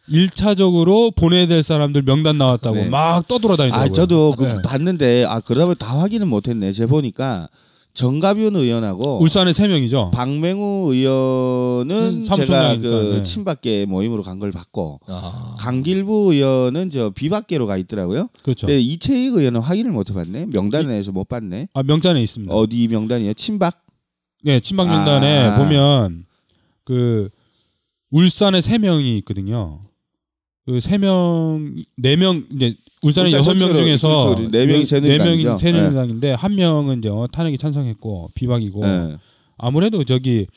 일 차적으로 보내야 될 사람들 명단 나왔다고 네. 막 떠돌아다니더라고요. 아, 저도 그 네. 봤는데 아, 그러다 다 확인은 못했네. 제가 보니까 정가비 의원하고 울산에 세 명이죠. 박맹우 의원은 제가 그 친박계 모임으로 간 걸 봤고 아. 강길부 의원은 저 비박계로 가 있더라고요. 그렇죠. 근데 이채익 의원은 확인을 못 해봤네. 명단에서 못 봤네. 아 명단에 있습니다. 어디 명단이에요? 친박? 네, 친박 명단에 아. 보면 그 울산에 세 명이 있거든요. 그 세 명, 네 명 이제. 울산의 여섯 명 중에서 네 명이 새누리당인데 한 명은 이제 탄핵이 찬성했고 비박이고 네. 아무래도 저기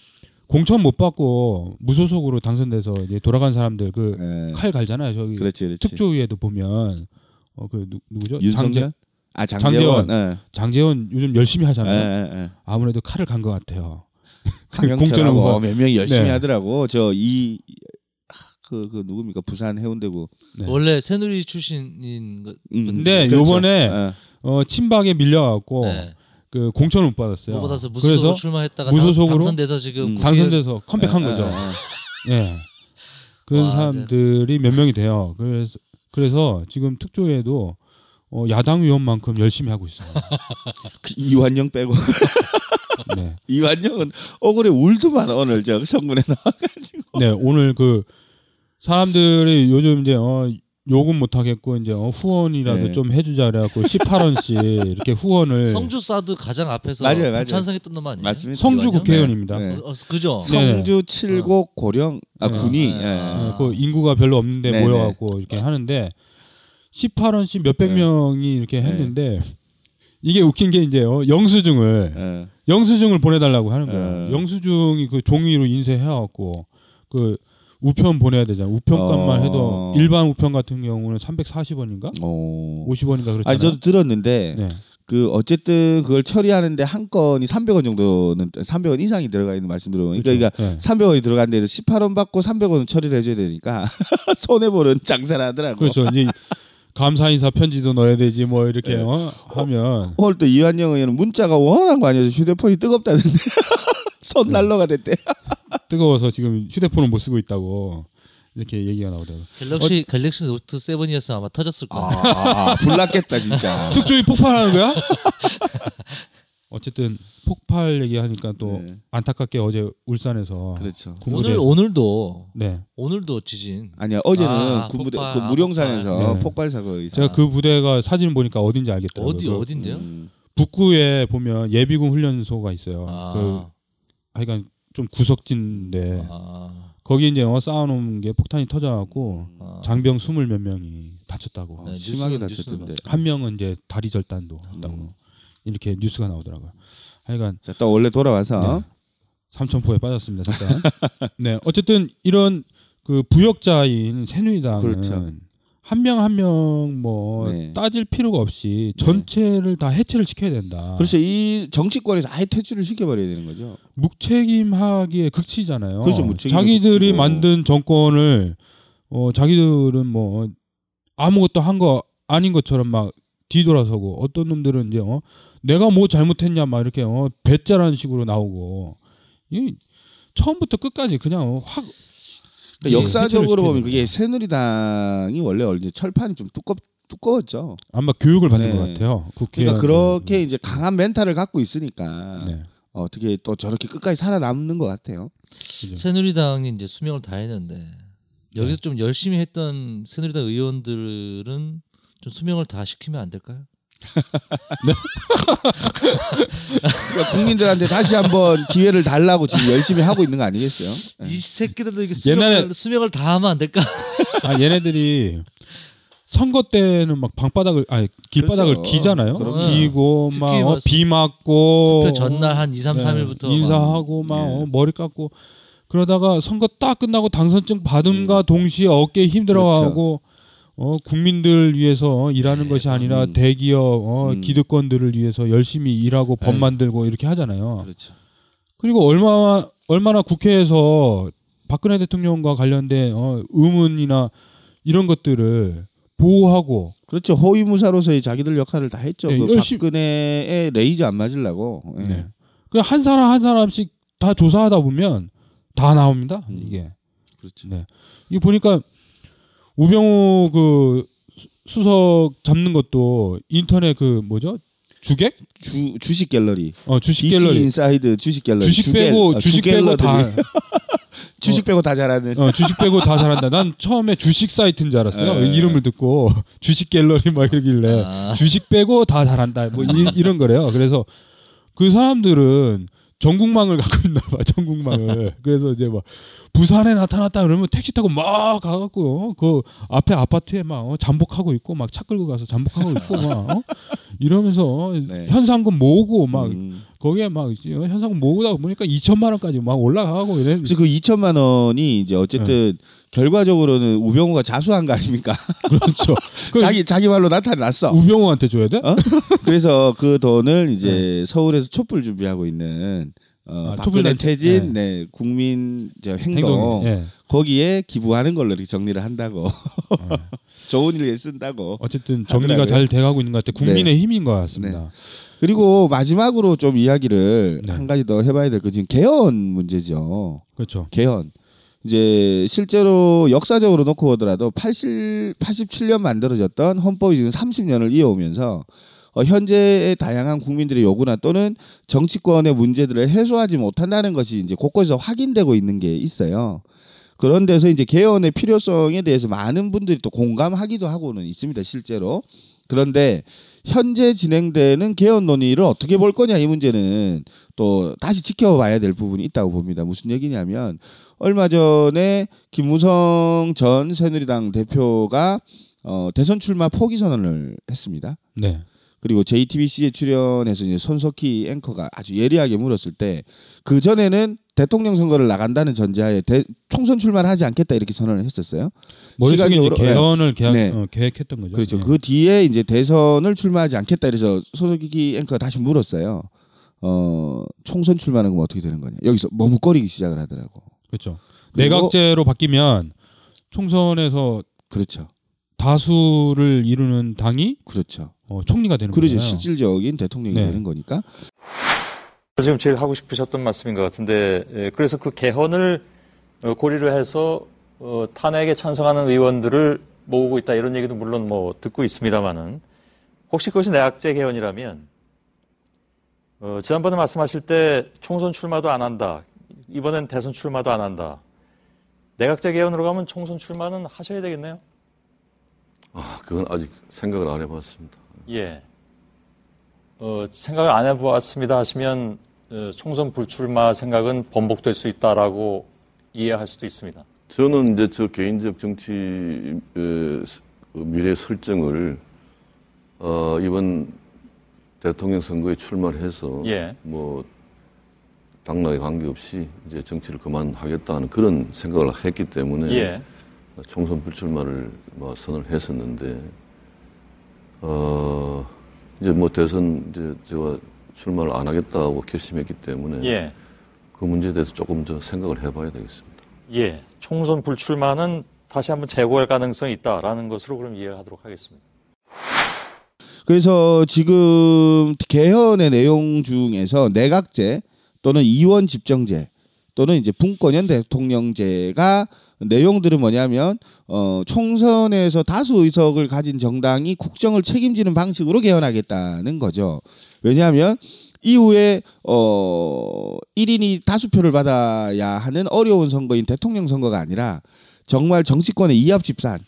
공천 못 받고 무소속으로 당선돼서 이제 돌아간 사람들 그 칼 네. 갈잖아요. 저기 그렇지, 그렇지. 특조위에도 보면 어 그 누구죠? 장제 아 장제원 장제원. 네. 장제원 요즘 열심히 하잖아요. 네, 네. 아무래도 칼을 간 것 같아요. 공천을 뭐 몇 명이 열심히 네. 하더라고. 저 이 그, 그 누굽니까? 부산 해운대구 네. 원래 새누리 출신인 거, 음, 근데 그렇죠. 요번에 네. 어, 친박에 밀려갖고 네. 그 공천을 못 받았어요. 못 받아서 무소속으로 출마했다가 무소속으로 당선돼서 지금 음, 당선돼서 컴백한 네. 거죠. 네. 네. 그런 와, 사람들이 네. 몇 명이 돼요. 그래서 그래서 지금 특조위에도 어, 야당 의원만큼 열심히 하고 있어요. 이완영 빼고. 네. 이완영은 억울해 울드만 오늘 저 성문에 나와가지고. 네 오늘 그 사람들이 요즘 이제 어, 요금 못 하겠고 이제 어, 후원이라도 네. 좀 해주자 그래갖고 십팔 원씩 이렇게 후원을 성주 사드 가장 앞에서 맞아요, 맞아요. 찬성했던 놈 아니에요? 맞습니다. 성주 국회의원입니다. 네. 네. 어, 그죠? 성주 칠곡 어. 고령 아 네. 군이 네. 네. 그 인구가 별로 없는데 네. 모여갖고 이렇게 하는데 십팔 원씩 몇백 네. 명이 이렇게 했는데 네. 이게 웃긴 게 이제 어, 영수증을 네. 영수증을 보내달라고 하는 거예요. 네. 영수증이 그 종이로 인쇄해갖고 그 우편 보내야 되잖아. 우편값만 어... 해도 일반 우편 같은 경우는 삼백사십 원인가? 어... 오십 원인가 그렇잖아요. 아니 저도 들었는데 네. 그 어쨌든 그걸 처리하는데 한 건이 삼백 원 정도는 삼백 원 이상이 들어가 있는 말씀드리면 그러니까, 그러니까 네. 삼백 원이 들어간 데는 십팔 원 받고 삼백 원은 처리를 해줘야 되니까 손해 보는 장사를 하더라고. 그렇죠. 이제 감사 인사 편지도 넣어야 되지 뭐 이렇게 네. 어? 하면. 오늘 또 이완영 의원은 문자가 워낙 많이 와서 휴대폰이 뜨겁다는데 손 난로가 됐대. 뜨거워서 지금 휴대폰을 못 쓰고 있다고. 이렇게 얘기가 나오더라고요. 갤럭시 어, 갤럭시 노트 세븐이었으면 아마 터졌을 거야. 아, 불났겠다 진짜. 특조위 폭발하는 거야? 어쨌든 폭발 얘기하니까 또 네. 안타깝게 어제 울산에서 그렇죠. 군부대... 오늘 오늘도 네. 오늘도 지진. 아니야 어제는 아, 군부대 폭발, 그 무령산에서 아, 폭발. 네. 폭발 사고 있었어요. 제가 그 부대가 사진 보니까 어딘지 알겠더라고요. 어디 어딘데요? 음, 북구에 보면 예비군 훈련소가 있어요. 아. 그 하여간 좀 구석진데. 아. 거기 이제 영화 쌓아놓은 게 폭탄이 터져갖고 아. 장병 스물 몇 명이 다쳤다고. 네, 심하게 다쳤던데. 한 명은 이제 다리 절단도 했다고 음. 이렇게 뉴스가 나오더라고요. 하여간 자, 또 원래 돌아와서 네, 삼천포에 빠졌습니다. 잠깐. 네, 어쨌든 이런 그 부역자인 새누리당은 그렇죠. 한 명 한 명 뭐 네. 따질 필요가 없이 전체를 네. 다 해체를 시켜야 된다. 그렇죠. 이 정치권에서 아예 퇴출을 시켜버려야 되는 거죠. 묵책임하기에 극치잖아요. 그렇죠. 자기들이 극치고. 만든 정권을 어 자기들은 뭐 아무것도 한 거 아닌 것처럼 막 뒤돌아서고 어떤 놈들은 이제 어 내가 뭐 잘못했냐 막 이렇게 어 배째라는 식으로 나오고 이 처음부터 끝까지 그냥 확. 그러니까 예, 역사적으로 보면 그게 새누리당이 원래 이제 철판이 좀 두껍 두꺼웠죠. 아마 교육을 받는 네. 것 같아요. 그러니까 그렇게 네. 이제 강한 멘탈을 갖고 있으니까 네. 어떻게 또 저렇게 끝까지 살아남는 것 같아요. 그죠. 새누리당이 이제 수명을 다했는데 여기서 네. 좀 열심히 했던 새누리당 의원들은 좀 수명을 다 시키면 안 될까요? 네? 그러니까 국민들한테 다시 한번 기회를 달라고 지금 열심히 하고 있는 거 아니겠어요? 이 새끼들도 이게 수명을, 옛날에... 수명을 다 하면 안 될까? 아 얘네들이 선거 때는 막 방바닥을 아니 길바닥을 그렇죠. 기잖아요. 그럼요. 기고 막 어, 비 맞고 투표 전날 한 이, 삼, 삼 일부터 네, 인사하고 막, 막 네. 어, 머리 깎고 그러다가 선거 딱 끝나고 당선증 받음과 음. 동시에 어깨에 힘들어가고. 그렇죠. 어 국민들 위해서 일하는 네, 것이 아니라 음. 대기업 어, 음. 기득권들을 위해서 열심히 일하고 법 만들고 이렇게 하잖아요. 그렇죠. 그리고 얼마 얼마나 국회에서 박근혜 대통령과 관련된 어, 의문이나 이런 것들을 보호하고 그렇죠. 허위무사로서의 자기들 역할을 다 했죠. 네, 그 열심히... 박근혜의 레이저 안 맞으려고. 네. 네. 그냥 한 사람 한 사람씩 다 조사하다 보면 다 나옵니다. 음. 이게 그렇죠. 네. 이거 보니까. 우병우 그 수석 잡는 것도 인터넷 그 뭐죠? 주객? 주 주식 갤러리. 어 주식 디씨 갤러리. 인사이드 주식 갤러리. 주식 주갤, 빼고 어, 주식 빼고 다. 주식 빼고 다 잘하는. 어 주식 빼고 다 잘한다. 난 처음에 주식 사이트인 줄 알았어요. 에이. 이름을 듣고 주식 갤러리 막 이러길래 아. 주식 빼고 다 잘한다. 뭐 이, 이런 거래요. 그래서 그 사람들은. 전국망을 갖고 있나 봐. 전국망을. 그래서 이제 막 부산에 나타났다 그러면 택시 타고 막 가갖고 어? 그 앞에 아파트에 막 어? 잠복하고 있고 막 차 끌고 가서 잠복하고 있고 막 어? 이러면서 네. 현상금 모으고 막 음. 거기에 막 현상금 모으다 보니까 이천만 원까지 막 올라가고 이래. 그래서 그 이천만 원이 이제 어쨌든 네. 결과적으로는 우병우가 자수한 거 아닙니까? 그렇죠. 자기 자기 말로 나타났어. 우병우한테 줘야 돼? 어? 그래서 그 돈을 이제 네. 서울에서 촛불 준비하고 있는 어, 아, 박근혜 퇴진, 네. 네, 국민 저 행동, 행동 네. 거기에 기부하는 걸로 이렇게 정리를 한다고. 네. 좋은 일에 쓴다고. 어쨌든 정리가 하더라고요. 잘 돼가고 있는 것 같아. 국민의 네. 힘인 것 같습니다. 네. 그리고 마지막으로 좀 이야기를 네. 한 가지 더 해봐야 될 거 지금 개헌 문제죠. 그렇죠. 개헌. 이제 실제로 역사적으로 놓고 보더라도 팔십칠 년 만들어졌던 헌법이 지금 삼십 년을 이어오면서 어, 현재의 다양한 국민들의 요구나 또는 정치권의 문제들을 해소하지 못한다는 것이 이제 곳곳에서 확인되고 있는 게 있어요. 그런 데서 이제 개헌의 필요성에 대해서 많은 분들이 또 공감하기도 하고는 있습니다. 실제로. 그런데 현재 진행되는 개헌 논의를 어떻게 볼 거냐 이 문제는 또 다시 지켜봐야 될 부분이 있다고 봅니다. 무슨 얘기냐면 얼마 전에 김무성 전 새누리당 대표가 어, 대선 출마 포기 선언을 했습니다. 네. 그리고 제이티비씨에 출연해서 이제 손석희 앵커가 아주 예리하게 물었을 때 그 전에는 대통령 선거를 나간다는 전제하에 대, 총선 출마를 하지 않겠다 이렇게 선언을 했었어요. 시각적으로 개헌을 계약, 네. 어, 계획했던 거죠. 그렇죠. 네. 그 뒤에 이제 대선을 출마하지 않겠다 이래서 소속이 앵커가 다시 물었어요. 어, 총선 출마는 그럼 어떻게 되는 거냐. 여기서 머뭇거리기 시작을 하더라고. 그렇죠. 내각제로 바뀌면 총선에서 그렇죠. 다수를 이루는 당이 그렇죠. 어, 총리가 되는 거예요. 그렇죠. 실질적인 대통령이 네. 되는 거니까. 지금 제일 하고 싶으셨던 말씀인 것 같은데, 그래서 그 개헌을 고리로 해서 탄핵에 찬성하는 의원들을 모으고 있다 이런 얘기도 물론 뭐 듣고 있습니다만은, 혹시 그것이 내각제 개헌이라면 지난번에 말씀하실 때 총선 출마도 안 한다, 이번엔 대선 출마도 안 한다, 내각제 개헌으로 가면 총선 출마는 하셔야 되겠네요? 아, 그건 아직 생각을 안 해봤습니다. 예. 어, 생각을 안 해보았습니다 하시면 어, 총선 불출마 생각은 번복될 수 있다라고 이해할 수도 있습니다. 저는 이제 저 개인적 정치 미래 설정을 어, 이번 대통령 선거에 출마해서 예. 뭐 당락에 관계없이 이제 정치를 그만하겠다는 그런 생각을 했기 때문에 예. 총선 불출마를 뭐 선언을 했었는데. 어, 이제 뭐 대선 이제 제가 출마를 안 하겠다고 결심했기 때문에 예. 그 문제에 대해서 조금 더 생각을 해봐야 되겠습니다. 예, 총선 불출마는 다시 한번 재고할 가능성이 있다라는 것으로 그럼 이해하도록 하겠습니다. 그래서 지금 개헌의 내용 중에서 내각제 또는 이원 집정제 또는 이제 분권형 대통령제가 내용들은 뭐냐면 어, 총선에서 다수 의석을 가진 정당이 국정을 책임지는 방식으로 개헌하겠다는 거죠. 왜냐하면 이후에 어, 일 인이 다수표를 받아야 하는 어려운 선거인 대통령 선거가 아니라 정말 정치권의 이합집산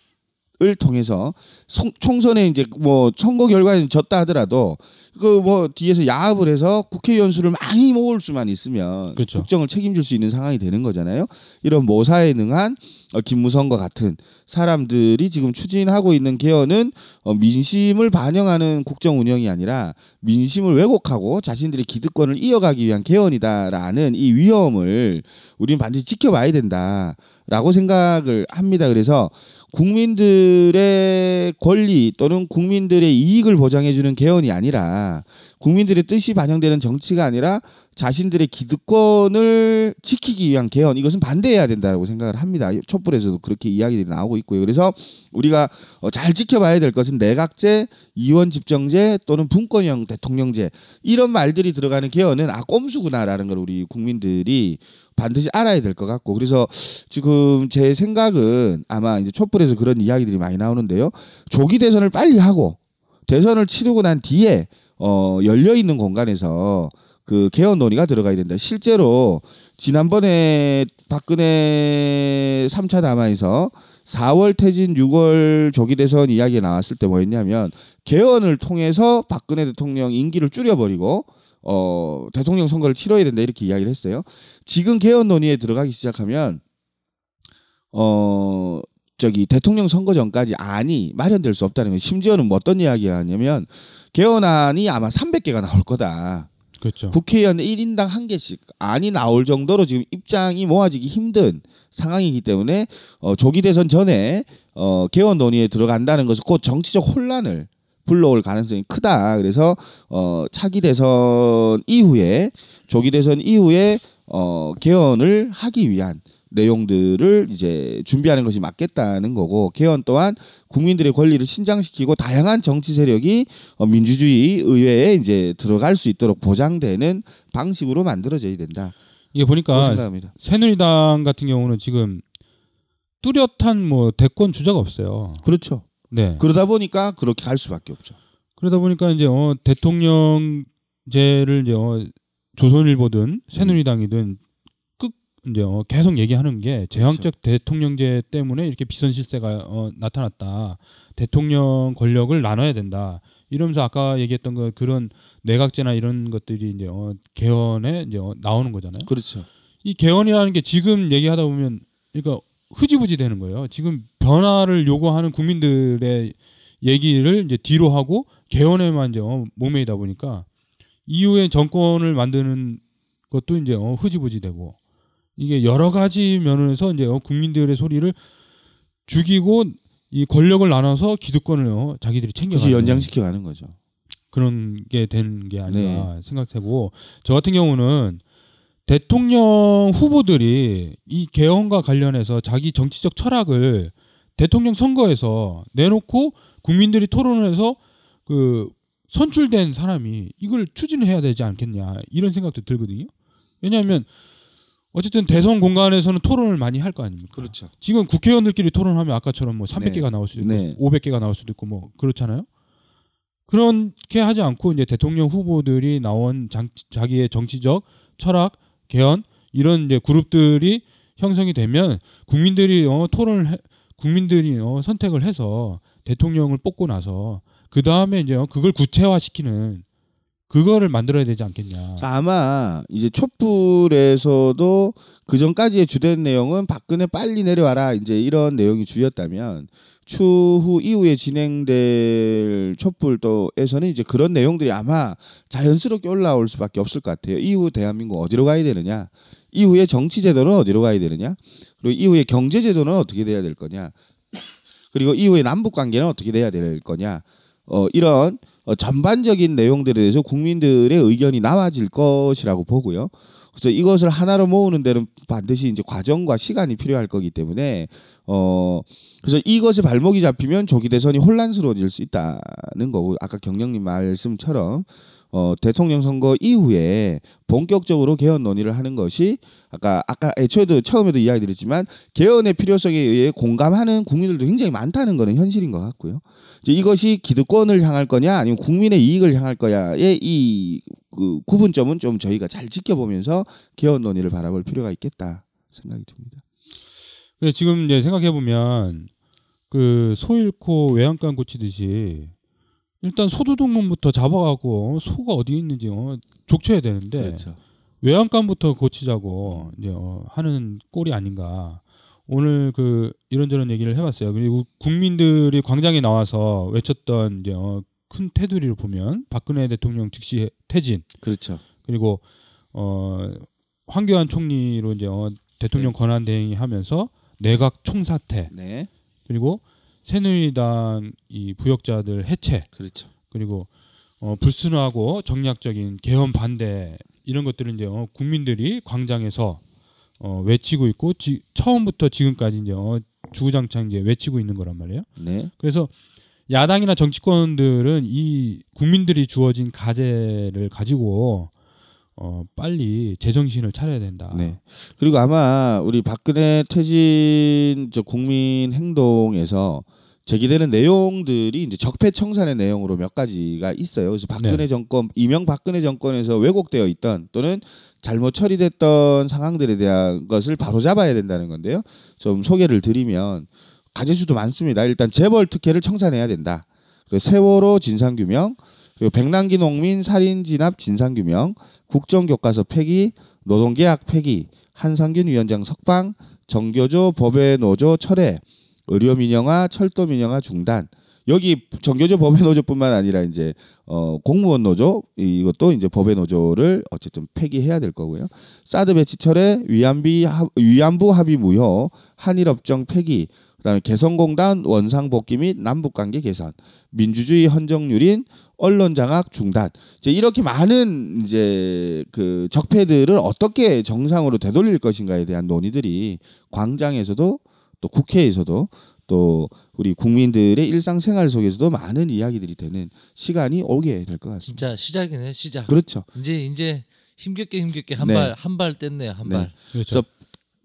을 통해서 성, 총선에 이제 뭐 선거 결과에 졌다 하더라도 그 뭐 뒤에서 야합을 해서 국회의원 수를 많이 모을 수만 있으면 그렇죠. 국정을 책임질 수 있는 상황이 되는 거잖아요. 이런 모사에 능한 어, 김무성과 같은 사람들이 지금 추진하고 있는 개헌은 어, 민심을 반영하는 국정 운영이 아니라 민심을 왜곡하고 자신들의 기득권을 이어가기 위한 개헌이다라는 이 위험을 우리는 반드시 지켜봐야 된다라고 생각을 합니다. 그래서 국민들의 권리 또는 국민들의 이익을 보장해주는 개헌이 아니라 국민들의 뜻이 반영되는 정치가 아니라 자신들의 기득권을 지키기 위한 개헌, 이것은 반대해야 된다고 생각을 합니다. 촛불에서도 그렇게 이야기들이 나오고 있고요. 그래서 우리가 잘 지켜봐야 될 것은 내각제, 이원 집정제 또는 분권형 대통령제, 이런 말들이 들어가는 개헌은 아 꼼수구나라는 걸 우리 국민들이 반드시 알아야 될 것 같고, 그래서 지금 제 생각은 아마 이제 촛불에서 그런 이야기들이 많이 나오는데요. 조기 대선을 빨리 하고 대선을 치르고 난 뒤에 어, 열려 있는 공간에서 그 개헌 논의가 들어가야 된다. 실제로 지난번에 박근혜 삼 차 담화에서 사월 퇴진 유월 조기 대선 이야기가 나왔을 때 뭐였냐면 개헌을 통해서 박근혜 대통령 임기를 줄여버리고 어, 대통령 선거를 치러야 된다 이렇게 이야기를 했어요. 지금 개헌 논의에 들어가기 시작하면 어, 저기 대통령 선거 전까지 안이 마련될 수 없다는 거예요. 심지어는 뭐 어떤 이야기가 하냐면 개헌안이 아마 삼백 개가 나올 거다. 그렇죠. 국회의원 일 인당 한 개씩 안이 나올 정도로 지금 입장이 모아지기 힘든 상황이기 때문에 어, 조기 대선 전에 어, 개헌 논의에 들어간다는 것은 곧 정치적 혼란을 불러올 가능성이 크다. 그래서 어, 차기 대선 이후에 조기 대선 이후에 어, 개헌을 하기 위한 내용들을 이제 준비하는 것이 맞겠다는 거고, 개헌 또한 국민들의 권리를 신장시키고 다양한 정치 세력이 어, 민주주의 의회에 이제 들어갈 수 있도록 보장되는 방식으로 만들어져야 된다. 이게 보니까 새누리당 같은 경우는 지금 뚜렷한 뭐 대권 주자가 없어요. 그렇죠. 네. 그러다 보니까 그렇게 갈 수밖에 없죠. 그러다 보니까 이제 어, 대통령제를 이제 어, 조선일보든 새누리당이든 끝 이제 어, 계속 얘기하는 게 제왕적 그렇죠. 대통령제 때문에 이렇게 비선 실세가 어, 나타났다. 대통령 권력을 나눠야 된다. 이러면서 아까 얘기했던 거 그런 내각제나 이런 것들이 이제 어, 개헌에 이제 어, 나오는 거잖아요. 그렇죠. 이 개헌이라는 게 지금 얘기하다 보면 그러니까 흐지부지 되는 거예요. 지금 변화를 요구하는 국민들의 얘기를 이제 뒤로 하고 개헌에만 이제 어, 목매이다 보니까 이후에 정권을 만드는 것도 이제 어, 흐지부지 되고 이게 여러 가지 면에서 이제 국민들의 소리를 죽이고 이 권력을 나눠서 기득권을 자기들이 챙겨가는 연장시켜가는 거죠. 그런 게 된 게 아니라 네. 생각되고, 저 같은 경우는 대통령 후보들이 이 개헌과 관련해서 자기 정치적 철학을 대통령 선거에서 내놓고 국민들이 토론해서 그 선출된 사람이 이걸 추진해야 되지 않겠냐 이런 생각도 들거든요. 왜냐하면 어쨌든 대선 공간에서는 토론을 많이 할 거 아닙니까? 그렇죠. 지금 국회의원들끼리 토론하면 아까처럼 뭐 삼백 개가 네. 나올 수도 있고 네. 오백 개가 나올 수도 있고 뭐 그렇잖아요. 그렇게 하지 않고 이제 대통령 후보들이 나온 장, 자기의 정치적 철학, 개헌 이런 이제 그룹들이 형성이 되면 국민들이 어, 토론을 해, 국민들이 어, 선택을 해서 대통령을 뽑고 나서 그 다음에 이제 그걸 구체화시키는 그거를 만들어야 되지 않겠냐. 아마 이제 촛불에서도 그 전까지의 주된 내용은 박근혜 빨리 내려와라 이제 이런 내용이 주였다면 추후 이후에 진행될 촛불도에서는 이제 그런 내용들이 아마 자연스럽게 올라올 수밖에 없을 것 같아요. 이후 대한민국 어디로 가야 되느냐, 이후에 정치 제도는 어디로 가야 되느냐, 그리고 이후에 경제 제도는 어떻게 돼야 될 거냐, 그리고 이후에 남북 관계는 어떻게 돼야 될 거냐. 어, 이런 어, 전반적인 내용들에 대해서 국민들의 의견이 나와질 것이라고 보고요. 그래서 이것을 하나로 모으는 데는 반드시 이제 과정과 시간이 필요할 거기 때문에 어, 그래서 이것에 발목이 잡히면 조기 대선이 혼란스러워질 수 있다는 거고, 아까 경영님 말씀처럼 어, 대통령 선거 이후에 본격적으로 개헌 논의를 하는 것이 아까 아까 애초에도 처음에도 이야기드렸지만 개헌의 필요성에 의해 공감하는 국민들도 굉장히 많다는 것은 현실인 것 같고요. 이제 이것이 기득권을 향할 거냐 아니면 국민의 이익을 향할 거냐의 이 그 구분점은 좀 저희가 잘 지켜보면서 개헌 논의를 바라볼 필요가 있겠다 생각이 듭니다. 근데 지금 이제 생각해 보면 그 소 잃고 외양간 고치듯이. 일단 소두동문부터 잡아가고 소가 어디 있는지 어, 족쳐야 되는데 그렇죠. 외양간부터 고치자고 이제 어, 하는 꼴이 아닌가. 오늘 그 이런저런 얘기를 해봤어요. 그리고 국민들이 광장에 나와서 외쳤던 이제 어, 큰 테두리를 보면 박근혜 대통령 즉시 퇴진. 그렇죠. 그리고 어, 황교안 총리로 이제 어, 대통령 네. 권한 대행하면서 내각 총사퇴. 네. 그리고 새누리당 이 부역자들 해체. 그렇죠. 그리고 어, 불순하고 정략적인 개헌 반대 이런 것들은 이제 어, 국민들이 광장에서 어, 외치고 있고 지, 처음부터 지금까지 이제 어, 주구장창 이제 외치고 있는 거란 말이에요. 네. 그래서 야당이나 정치권들은 이 국민들이 주어진 과제를 가지고 어, 빨리 제정신을 차려야 된다. 네. 그리고 아마 우리 박근혜 퇴진 저 국민 행동에서 제기되는 내용들이 이제 적폐청산의 내용으로 몇 가지가 있어요. 그래서 박근혜 네. 정권, 이명박근혜 정권에서 왜곡되어 있던 또는 잘못 처리됐던 상황들에 대한 것을 바로잡아야 된다는 건데요. 좀 소개를 드리면 가지수도 많습니다. 일단 재벌 특혜를 청산해야 된다. 그리고 세월호 진상규명, 그리고 백남기 농민 살인 진압 진상규명, 국정교과서 폐기, 노동계약 폐기, 한상균 위원장 석방, 정교조 법외 노조 철회, 의료민영화, 철도민영화 중단. 여기 정교조 법외 노조뿐만 아니라 이제 어, 공무원 노조 이것도 이제 법외 노조를 어쨌든 폐기해야 될 거고요. 사드 배치 철회, 위안비 하, 위안부 합의 무효, 한일 업정 폐기. 그다음에 개성공단 원상복귀 및 남북관계 개선, 민주주의 헌정유린, 언론장악 중단. 이제 이렇게 많은 이제 그 적폐들을 어떻게 정상으로 되돌릴 것인가에 대한 논의들이 광장에서도 또 국회에서도 또 우리 국민들의 일상생활 속에서도 많은 이야기들이 되는 시간이 오게 될 것 같습니다. 진짜 시작이네, 시작. 그렇죠. 이제 이제 힘겹게 힘겹게 한 발 한 발 뗐네요, 한 발. 네. 그렇죠.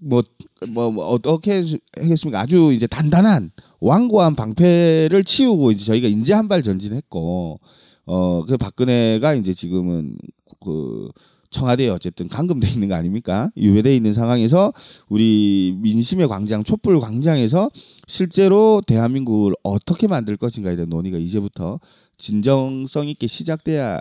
뭐, 뭐, 뭐 어떻게 하겠습니까? 아주 이제 단단한 완고한 방패를 치우고 이제 저희가 이제 한 발 전진했고, 어, 그 박근혜가 이제 지금은 그 청와대에 어쨌든 감금돼 있는 거 아닙니까? 유배돼 있는 상황에서 우리 민심의 광장, 촛불 광장에서 실제로 대한민국을 어떻게 만들 것인가에 대한 논의가 이제부터 진정성 있게 시작돼야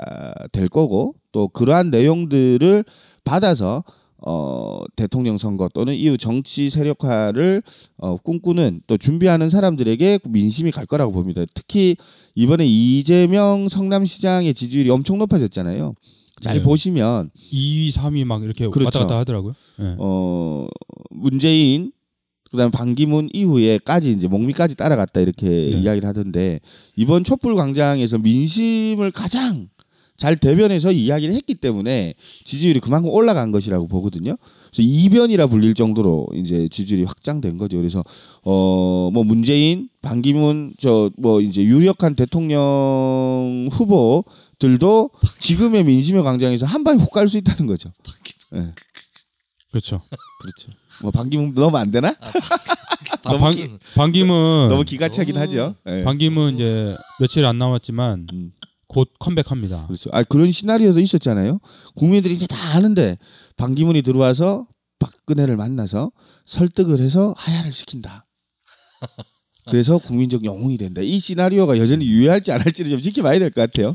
될 거고, 또 그러한 내용들을 받아서. 어, 대통령 선거 또는 이후 정치 세력화를 어, 꿈꾸는 또 준비하는 사람들에게 민심이 갈 거라고 봅니다. 특히 이번에 이재명 성남시장의 지지율이 엄청 높아졌잖아요. 잘 네. 보시면 이 위, 삼 위 막 이렇게 그렇죠. 왔다 갔다 하더라고요. 네. 어, 문재인 그다음 반기문 이후에까지 이제 목미까지 따라갔다 이렇게 네. 이야기를 하던데 이번 촛불광장에서 민심을 가장 잘 대변해서 이야기를 했기 때문에 지지율이 그만큼 올라간 것이라고 보거든요. 그래서 이변이라 불릴 정도로 이제 지지율이 확장된 거죠. 그래서 어 뭐 문재인, 반기문 저 뭐 이제 유력한 대통령 후보들도 지금의 민심의 광장에서 한 방에 훅 갈 수 있다는 거죠. 네. 그렇죠. 그렇죠. 뭐 반기문 넣으면 안 되나? 아, 아, 반기문 반기문 너무 기가 차긴 너무... 하죠. 네. 반기문 이제 며칠 안 남았지만. 음. 곧 컴백합니다. 그렇죠. 아 그런 시나리오도 있었잖아요. 국민들이 이제 다 아는데 반기문이 들어와서 박근혜를 만나서 설득을 해서 하야를 시킨다. 그래서 국민적 영웅이 된다. 이 시나리오가 여전히 유효할지 안 할지를 좀 지켜봐야 될 것 같아요.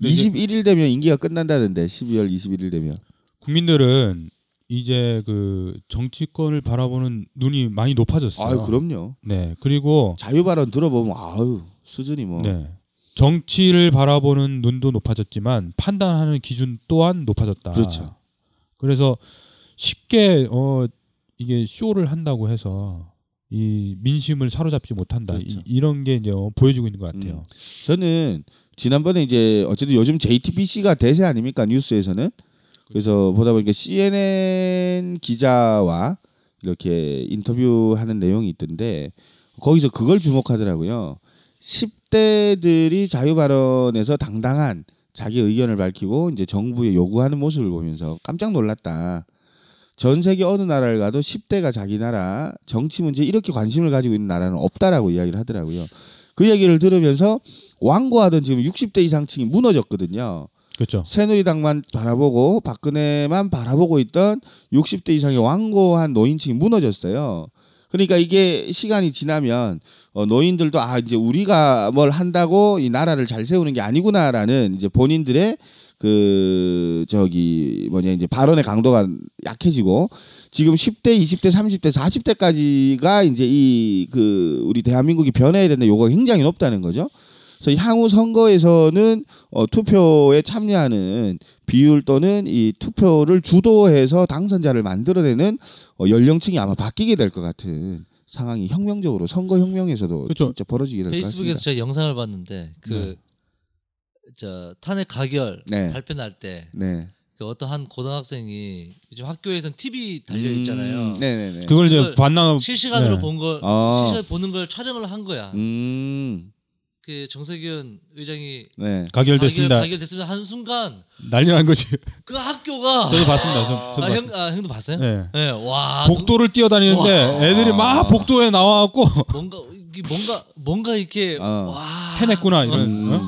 이십일 일 되면 인기가 끝난다던데 십이월 이십일일 되면 국민들은 이제 그 정치권을 바라보는 눈이 많이 높아졌어요. 아유 그럼요. 네 그리고 자유 발언 들어보면 아유 수준이 뭐. 네. 정치를 바라보는 눈도 높아졌지만 판단하는 기준 또한 높아졌다. 그렇죠. 그래서 쉽게 어 이게 쇼를 한다고 해서 이 민심을 사로잡지 못한다. 그렇죠. 이, 이런 게 이제 어, 보여지고 있는 것 같아요. 음. 저는 지난번에 이제 어쨌든 요즘 제이티비씨가 대세 아닙니까 뉴스에서는. 그래서 보다 보니까 씨엔엔 기자와 이렇게 인터뷰하는 내용이 있던데 거기서 그걸 주목하더라고요. 십 대들이 자유 발언에서 당당한 자기 의견을 밝히고 이제 정부에 요구하는 모습을 보면서 깜짝 놀랐다. 전 세계 어느 나라를 가도 십 대가 자기 나라 정치 문제에 이렇게 관심을 가지고 있는 나라는 없다라고 이야기를 하더라고요. 그 얘기를 들으면서 완고하던 지금 육십 대 이상 층이 무너졌거든요. 그렇죠. 새누리당만 바라보고 박근혜만 바라보고 있던 육십 대 이상의 완고한 노인층이 무너졌어요. 그러니까 이게 시간이 지나면 어, 노인들도 아 이제 우리가 뭘 한다고 이 나라를 잘 세우는 게 아니구나라는 이제 본인들의 그 저기 뭐냐 이제 발언의 강도가 약해지고 지금 십 대, 이십 대, 삼십 대, 사십 대까지가 이제 이 그 우리 대한민국이 변해야 된다 요거가 굉장히 높다는 거죠. 그래서 향후 선거에서는 어, 투표에 참여하는 비율 또는 이 투표를 주도해서 당선자를 만들어내는 어, 연령층이 아마 바뀌게 될 것 같은 상황이 혁명적으로 선거혁명에서도 그렇죠. 진짜 벌어지게 될 것 같습니다. 페이스북에서 제가 영상을 봤는데 그 저 네. 탄핵 가결 네. 발표 날 때 네. 그 어떤 한 고등학생이 요즘 학교에선 티비 달려 있잖아요. 음, 네네네. 그걸 이제 봤나 실시간으로 네. 본 걸 아. 실시간 보는 걸 촬영을 한 거야. 음. 그 정세균 의장이 네. 가결됐습니다. 가결, 가결됐습니다. 한 순간 난리난 거지. 그 학교가 저도 봤습니다. 저, 저도 아, 형, 아, 형도 봤어요? 네. 네. 와 복도를 너... 뛰어다니는데 와. 애들이 막 복도에 나와갖고 뭔가 뭔가 뭔가 이렇게 아. 와. 해냈구나 이런. 음. 어?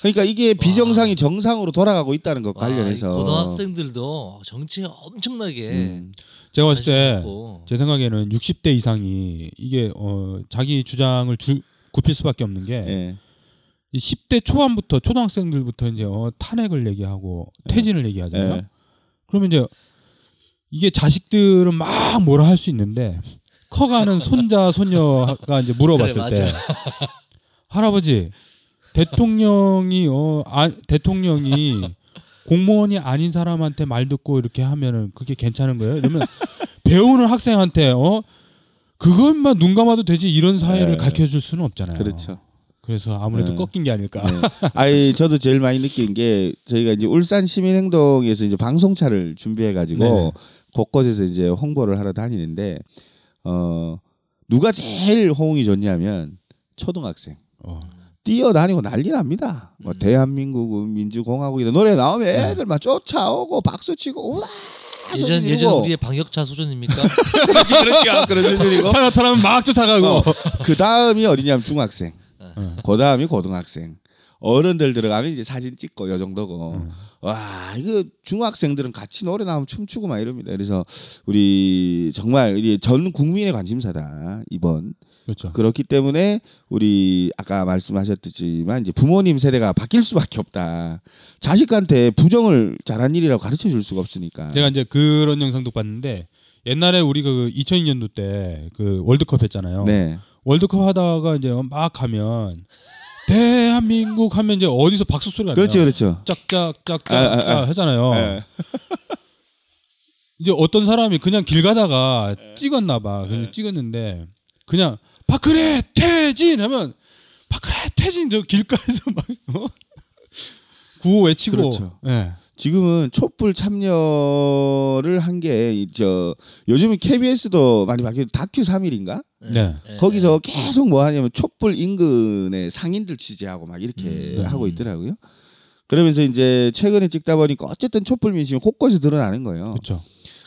그러니까 이게 비정상이 와. 정상으로 돌아가고 있다는 것 관련해서 고등학생들도 정치에 엄청나게. 음. 제가 봤을 때 제 생각에는 육십 대 이상이 이게 어, 자기 주장을 주 굽힐 수밖에 없는 게 네. 십 대 초반부터 초등학생들부터 이제 어, 탄핵을 얘기하고 퇴진을 네. 얘기하잖아요. 네. 그러면 이제 이게 자식들은 막 뭐라 할 수 있는데 커가는 손자 손녀가 이제 물어봤을 그래, 때 할아버지 대통령이 어 아, 대통령이 공무원이 아닌 사람한테 말 듣고 이렇게 하면은 그게 괜찮은 거예요? 이러면 배우는 학생한테 어 그것만 눈 감아도 되지 이런 사회를 네. 가르쳐줄 수는 없잖아요. 그렇죠. 그래서 아무래도 네. 꺾인 게 아닐까. 네. 아이 저도 제일 많이 느낀 게 저희가 이제 울산 시민행동에서 이제 방송차를 준비해가지고 네. 곳곳에서 이제 홍보를 하러 다니는데 어 누가 제일 호응이 좋냐면 초등학생. 어. 뛰어다니고 난리 납니다. 뭐 음. 대한민국 민주공화국이다 노래 나오면 애들 막 쫓아오고 박수치고 우와. 예전 예전 우리의 방역차 수준입니까? 그러니까 그런 수준이고 차 나타나면 막 쫓아가고 어, 그 다음이 어디냐면 중학생, 어. 그 다음이 고등학생, 어른들 들어가면 이제 사진 찍고 요 정도고 음. 와 이거 중학생들은 같이 노래 나오면 춤추고 막 이럽니다. 그래서 우리 정말 우리 전 국민의 관심사다 이번. 그렇죠. 그렇기 때문에 우리 아까 말씀하셨듯이만 이제 부모님 세대가 바뀔 수밖에 없다. 자식한테 부정을 잘한 일이라고 가르쳐 줄 수가 없으니까. 제가 이제 그런 영상도 봤는데 옛날에 우리 그 이천이 년도 때 그 월드컵 했잖아요. 네. 월드컵 하다가 이제 막 가면 대 대한민국 하면 이제 어디서 박수 소리가 나요. 그렇죠, 그렇죠. 짝짝짝짝 아, 아, 아. 하잖아요. 네. 이제 어떤 사람이 그냥 길 가다가 네. 찍었나 봐. 그래서 네. 찍었는데 그냥 박근혜 퇴진 하면 박근혜 퇴진 저 길가에서 막 어? 구호 외치고. 그렇죠. 네. 지금은 촛불 참여를 한 게 저 요즘은 케이비에스도 많이 바뀌어 다큐 삼 일인가? 네. 거기서 계속 뭐 하냐면 촛불 인근의 상인들 취재하고 막 이렇게 음. 하고 있더라고요. 그러면서 이제 최근에 찍다 보니까 어쨌든 촛불 민심이 곳곳에 드러나는 거예요. 그렇죠.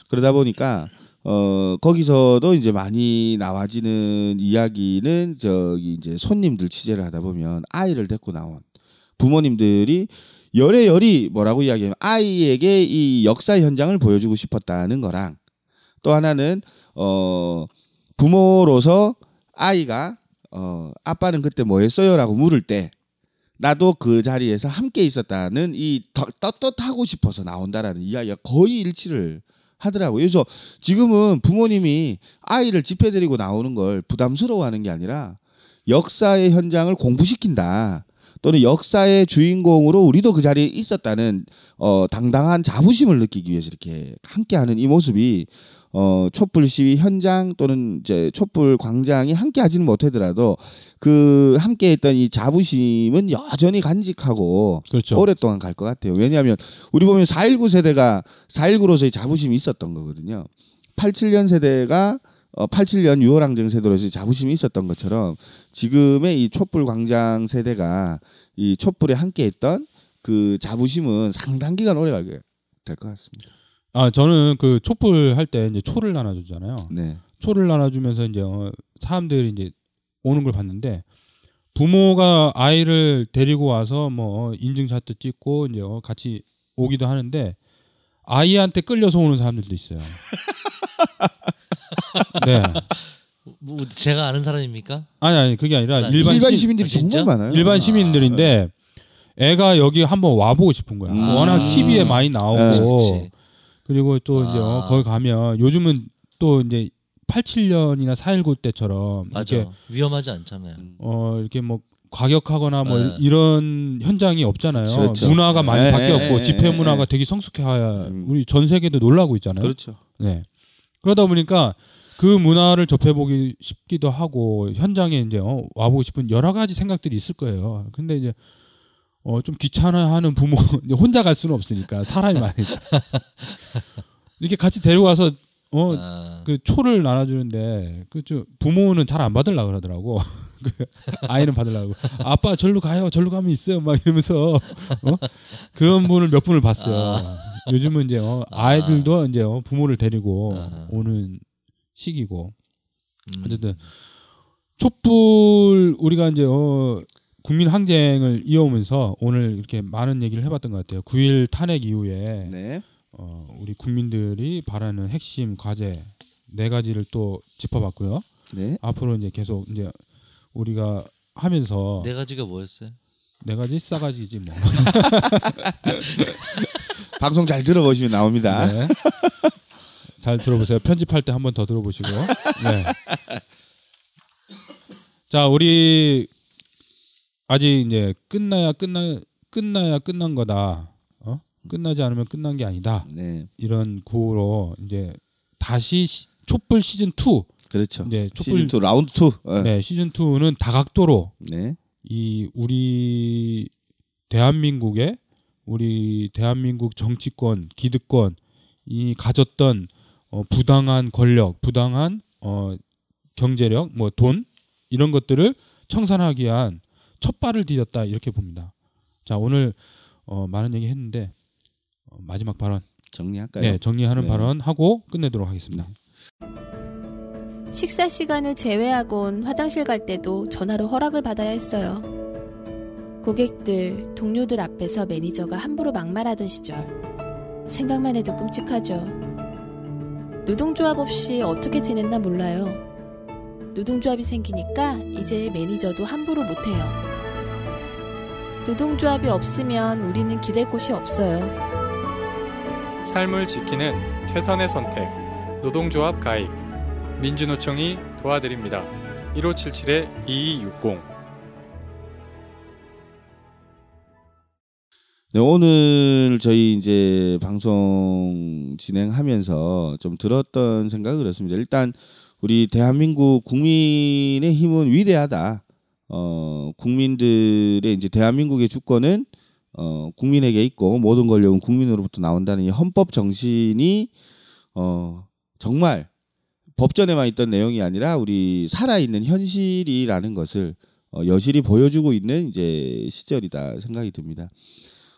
그러다 보니까 어 거기서도 이제 많이 나와지는 이야기는 저기 이제 손님들 취재를 하다 보면 아이를 데리고 나온 부모님들이 열의 열이 뭐라고 이야기하면 아이에게 이 역사 현장을 보여주고 싶었다는 거랑 또 하나는 어 부모로서 아이가 어 아빠는 그때 뭐 했어요라고 물을 때 나도 그 자리에서 함께 있었다는 이 떳떳하고 싶어서 나온다라는 이야기가 거의 일치를 하더라고요. 그래서 지금은 부모님이 아이를 집회 데리고 나오는 걸 부담스러워하는 게 아니라 역사의 현장을 공부시킨다. 또는 역사의 주인공으로 우리도 그 자리에 있었다는 어, 당당한 자부심을 느끼기 위해서 이렇게 함께하는 이 모습이 어, 촛불 시위 현장 또는 이제 촛불 광장이 함께하지는 못하더라도 그 함께했던 이 자부심은 여전히 간직하고 그렇죠. 오랫동안 갈 것 같아요. 왜냐하면 우리 보면 사일구 세대가 사일구로서의 자부심이 있었던 거거든요. 팔십칠 년 세대가 어, 팔십칠 년 유월항쟁 세대로서 자부심이 있었던 것처럼 지금의 이 촛불 광장 세대가 이 촛불에 함께했던 그 자부심은 상당 기간 오래 가게 될 것 같습니다. 아 저는 그 촛불 할 때 이제 초를 나눠주잖아요. 네. 초를 나눠주면서 이제 어, 사람들이 이제 오는 걸 봤는데 부모가 아이를 데리고 와서 뭐 인증샷도 찍고 이제 어, 같이 오기도 하는데 아이한테 끌려서 오는 사람들도 있어요. 네. 뭐 제가 아는 사람입니까? 아니 아니 그게 아니라 아니, 일반, 일반 시민들이 시, 정말 많아요. 일반 시민들인데 아, 애가 여기 한번 와보고 싶은 거야. 아, 워낙 티비에 많이 나오고 네. 그리고 또 아. 이제 어, 거기 가면 요즘은 또 이제 팔십칠 년이나 사일구 때처럼 맞아. 이렇게 위험하지 않잖아요. 어 이렇게 뭐 과격하거나 뭐 네. 이런 현장이 없잖아요. 그렇죠. 문화가 많이 네. 바뀌었고 네. 집회 문화가 네. 되게 성숙해야 우리 전 세계도 놀라고 있잖아요. 그렇죠. 네. 그러다 보니까 그 문화를 접해보기 싶기도 하고 현장에 이제 어, 와보고 싶은 여러 가지 생각들이 있을 거예요. 근데 이제 어, 좀 귀찮아하는 부모 혼자 갈 수는 없으니까 사람이 많으니까 이렇게 같이 데려와서 어, 아... 그 초를 나눠주는데 그 부모는 잘 안 받으려고 그러더라고. 아이는 받으려고 아빠 절로 가요 절로 가면 있어요 막 이러면서 어? 그런 분을 몇 분을 봤어요. 아... 요즘은 이제 어, 아이들도 아... 이제 어, 부모를 데리고 아... 오는 시기고 음. 어쨌든 촛불 우리가 이제 어, 국민 항쟁을 이어오면서 오늘 이렇게 많은 얘기를 해봤던 것 같아요. 구일 탄핵 이후에 네. 어, 우리 국민들이 바라는 핵심 과제 네 가지를 또 짚어봤고요. 네. 앞으로 이제 계속 이제 우리가 하면서 네 가지가 뭐였어요? 네 가지 싸가지지 뭐. 방송 잘 들어보시면 나옵니다. 네. 잘 들어보세요. 편집할 때 한 번 더 들어보시고. 네. 자, 우리 아직 이제 끝나야 끝나 끝나야 끝난 거다. 어? 끝나지 않으면 끝난 게 아니다. 네. 이런 구호로 이제 다시 시, 촛불 시즌 투. 그렇죠. 이제 촛불 시즌 투 라운드 투. 어. 네, 시즌 투는 다각도로 네. 이 우리 대한민국의 우리 대한민국 정치권, 기득권 이 가졌던 어, 부당한 권력, 부당한 어, 경제력, 뭐 돈 이런 것들을 청산하기 위한 첫 발을 디뎠다 이렇게 봅니다. 자 오늘 어, 많은 얘기 했는데 어, 마지막 발언 정리할까요? 네, 정리하는 네. 발언 하고 끝내도록 하겠습니다. 식사 시간을 제외하곤 화장실 갈 때도 전화로 허락을 받아야 했어요. 고객들, 동료들 앞에서 매니저가 함부로 막말하던 시절. 생각만 해도 끔찍하죠. 노동조합 없이 어떻게 지냈나 몰라요. 노동조합이 생기니까 이제 매니저도 함부로 못해요. 노동조합이 없으면 우리는 기댈 곳이 없어요. 삶을 지키는 최선의 선택. 노동조합 가입. 민주노총이 도와드립니다. 일오칠칠 이이육공 네, 오늘 저희 이제 방송 진행하면서 좀 들었던 생각은 그렇습니다. 일단 우리 대한민국 국민의 힘은 위대하다. 어, 국민들의 이제 대한민국의 주권은 어, 국민에게 있고 모든 권력은 국민으로부터 나온다는 이 헌법 정신이 어, 정말 법전에만 있던 내용이 아니라 우리 살아있는 현실이라는 것을 어, 여실히 보여주고 있는 이제 시절이다 생각이 듭니다.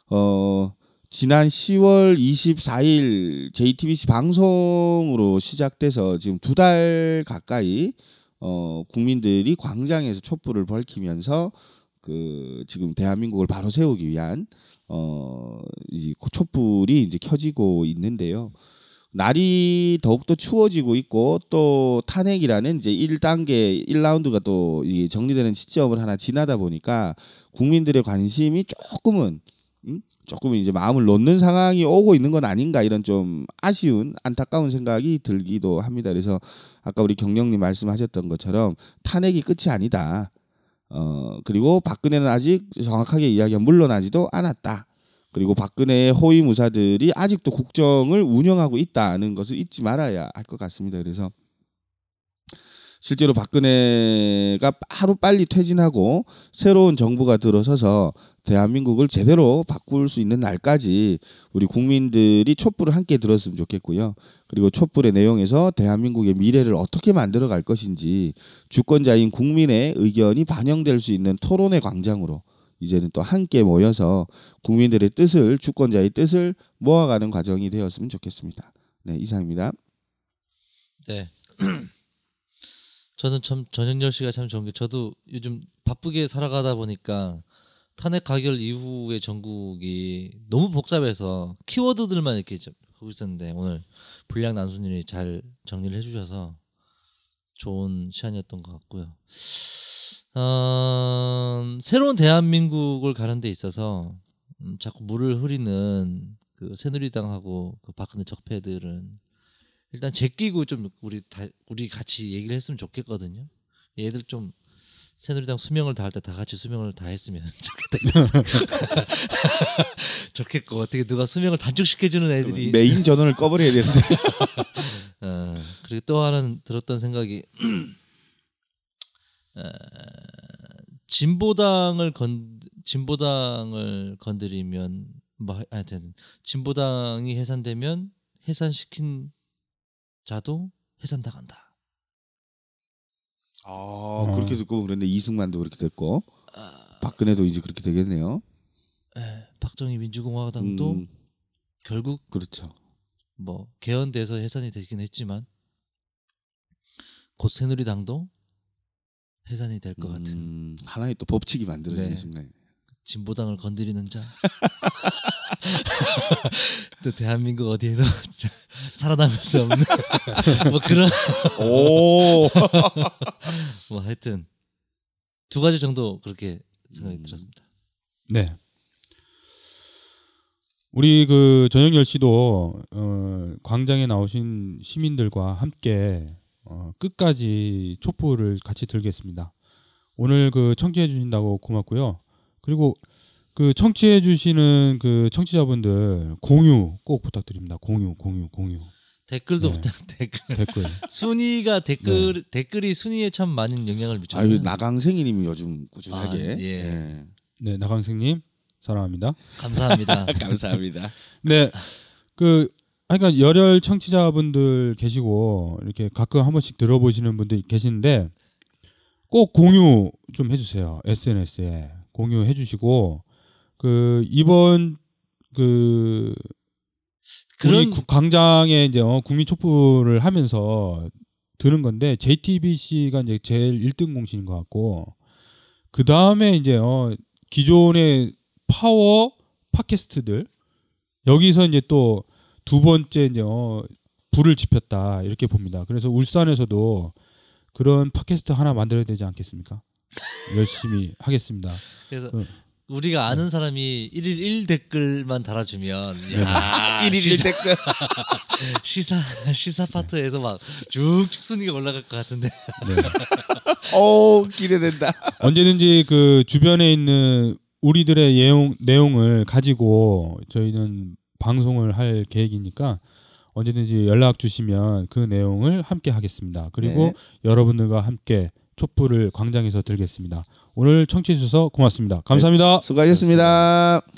어, 지난 시월 이십사일 제이티비씨 방송으로 시작돼서 지금 두 달 가까이 어, 국민들이 광장에서 촛불을 밝히면서 그 지금 대한민국을 바로 세우기 위한 어, 이 촛불이 이제 켜지고 있는데요. 날이 더욱더 추워지고 있고 또 탄핵이라는 이제 일 단계 일 라운드가 또 이 정리되는 시점을 하나 지나다 보니까 국민들의 관심이 조금은 음? 조금 이제 마음을 놓는 상황이 오고 있는 건 아닌가, 이런 좀 아쉬운 안타까운 생각이 들기도 합니다. 그래서 아까 우리 경영님 말씀하셨던 것처럼 탄핵이 끝이 아니다. 어, 그리고 박근혜는 아직 정확하게 이야기가 물러나지도 않았다. 그리고 박근혜의 호위무사들이 아직도 국정을 운영하고 있다는 것을 잊지 말아야 할 것 같습니다. 그래서 실제로 박근혜가 하루 빨리 퇴진하고 새로운 정부가 들어서서 대한민국을 제대로 바꿀 수 있는 날까지 우리 국민들이 촛불을 함께 들었으면 좋겠고요. 그리고 촛불의 내용에서 대한민국의 미래를 어떻게 만들어갈 것인지 주권자인 국민의 의견이 반영될 수 있는 토론의 광장으로 이제는 또 함께 모여서 국민들의 뜻을, 주권자의 뜻을 모아가는 과정이 되었으면 좋겠습니다. 네, 이상입니다. 네. 저는 참 저녁열시가 참 좋은 게, 저도 요즘 바쁘게 살아가다 보니까 탄핵 가결 이후의 전국이 너무 복잡해서 키워드들만 이렇게 하고 있었는데, 오늘 분량 난수님이 잘 정리를 해주셔서 좋은 시간이었던 것 같고요. 어, 새로운 대한민국을 가는 데 있어서 음, 자꾸 물을 흐리는 그 새누리당하고 그 박근혜 적폐들은 일단 제끼고 좀 우리 다, 우리 같이 얘기를 했으면 좋겠거든요. 얘들 좀 새누리당 수명을 다할 때 다 같이 수명을 다 했으면 좋겠다. 좋겠고, 어떻게 누가 수명을 단축시켜주는 애들이 메인 전원을 꺼버려야 되는데. 어, 그리고 또 하나 들었던 생각이 어, 진보당을 건 진보당을 건드리면 뭐 하여튼 진보당이 해산되면 해산시킨 자도 해산당한다. 아, 어. 그렇게 듣고 그랬는데 이승만도 그렇게 됐고 아, 박근혜도 이제 그렇게 되겠네요. 에, 박정희 민주공화당도 음, 결국 그렇죠. 뭐 개헌돼서 해산이 되긴 했지만 곧 새누리당도 해산이 될 것 음, 같은 하나의 또 법칙이 만들어지는 네. 순간. 진보당을 건드리는 자. 또 대한민국 어디에도 살아남을 수 없는 뭐 그런 오. 뭐 하여튼 두 가지 정도 그렇게 생각이 음. 들었습니다. 네. 우리 그 저녁열시도 어, 광장에 나오신 시민들과 함께 어, 끝까지 촛불을 같이 들겠습니다. 오늘 그 청취해 주신다고 고맙고요. 그리고 그 청취해 주시는 그 청취자분들 공유 꼭 부탁드립니다. 공유, 공유, 공유. 댓글도 네. 부탁. 댓글. 댓글. 순위가 댓글 네. 댓글이 순위에 참 많은 영향을 미쳐요. 나강생이님이 요즘 꾸준하게. 아, 예. 네. 네, 나강생님 사랑합니다. 감사합니다. 감사합니다. 네, 그 그러니까 열혈 청취자분들 계시고 이렇게 가끔 한 번씩 들어보시는 분들 계시는데 꼭 공유 좀 해주세요. 에스엔에스에 공유해 주시고. 그 이번 그 그런 광장에 이제 어 국민 촛불을 하면서 드는 건데 제이티비씨가 이제 제일 일 등 공신인 것 같고, 그 다음에 이제 어 기존의 파워 팟캐스트들 여기서 이제 또 두 번째 이제 어 불을 지폈다 이렇게 봅니다. 그래서 울산에서도 그런 팟캐스트 하나 만들어야 되지 않겠습니까? 열심히 하겠습니다. 그래서 어. 우리가 아는 사람이 일일 댓글만 달아주면 야, 일일 댓글 시사 시사 파트에서 막 쭉쭉 순위가 올라갈 것 같은데. 네. 오, 기대된다. 언제든지 그 주변에 있는 우리들의 예용, 내용을 가지고 저희는 방송을 할 계획이니까 언제든지 연락 주시면 그 내용을 함께 하겠습니다. 그리고 네. 여러분들과 함께 촛불을 광장에서 들겠습니다. 오늘 청취해 주셔서 고맙습니다. 감사합니다. 네. 수고하셨습니다. 고맙습니다.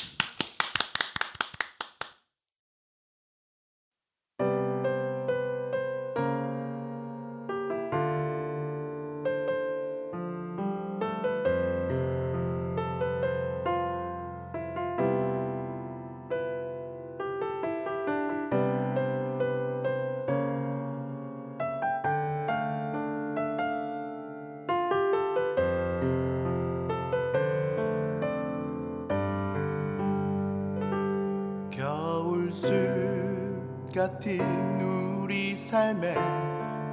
우리 삶의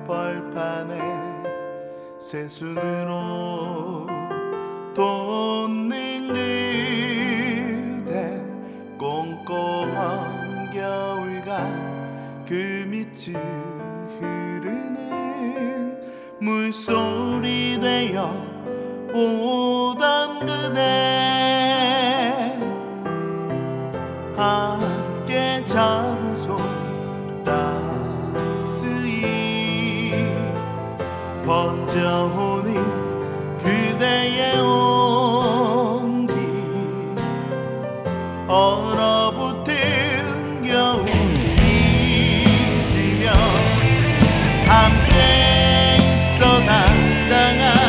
벌판에 새순으로 돋는 그대 꼼꼼한 겨울과 그 밑을 흐르는 물소리 되어 오던 그대 함께 잡은 손 다스히 번져오는 그대의 온기 얼어붙은 겨울 이기며 함께 있어 당당한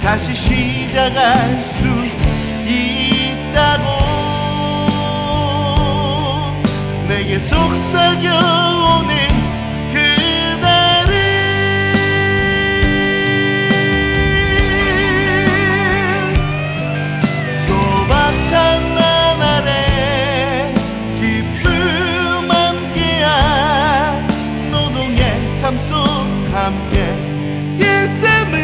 다시 시작할 수 있다고 내게 속삭여오는 그대를 소박한 날 아래 기쁨 함께한 노동의 삶 속 함께 일생을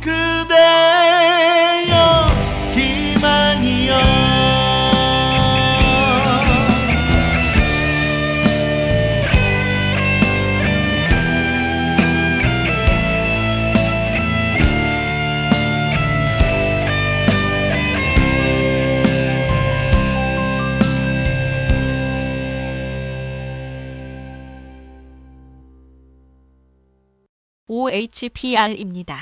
그대여 희망이 에이치피알입니다.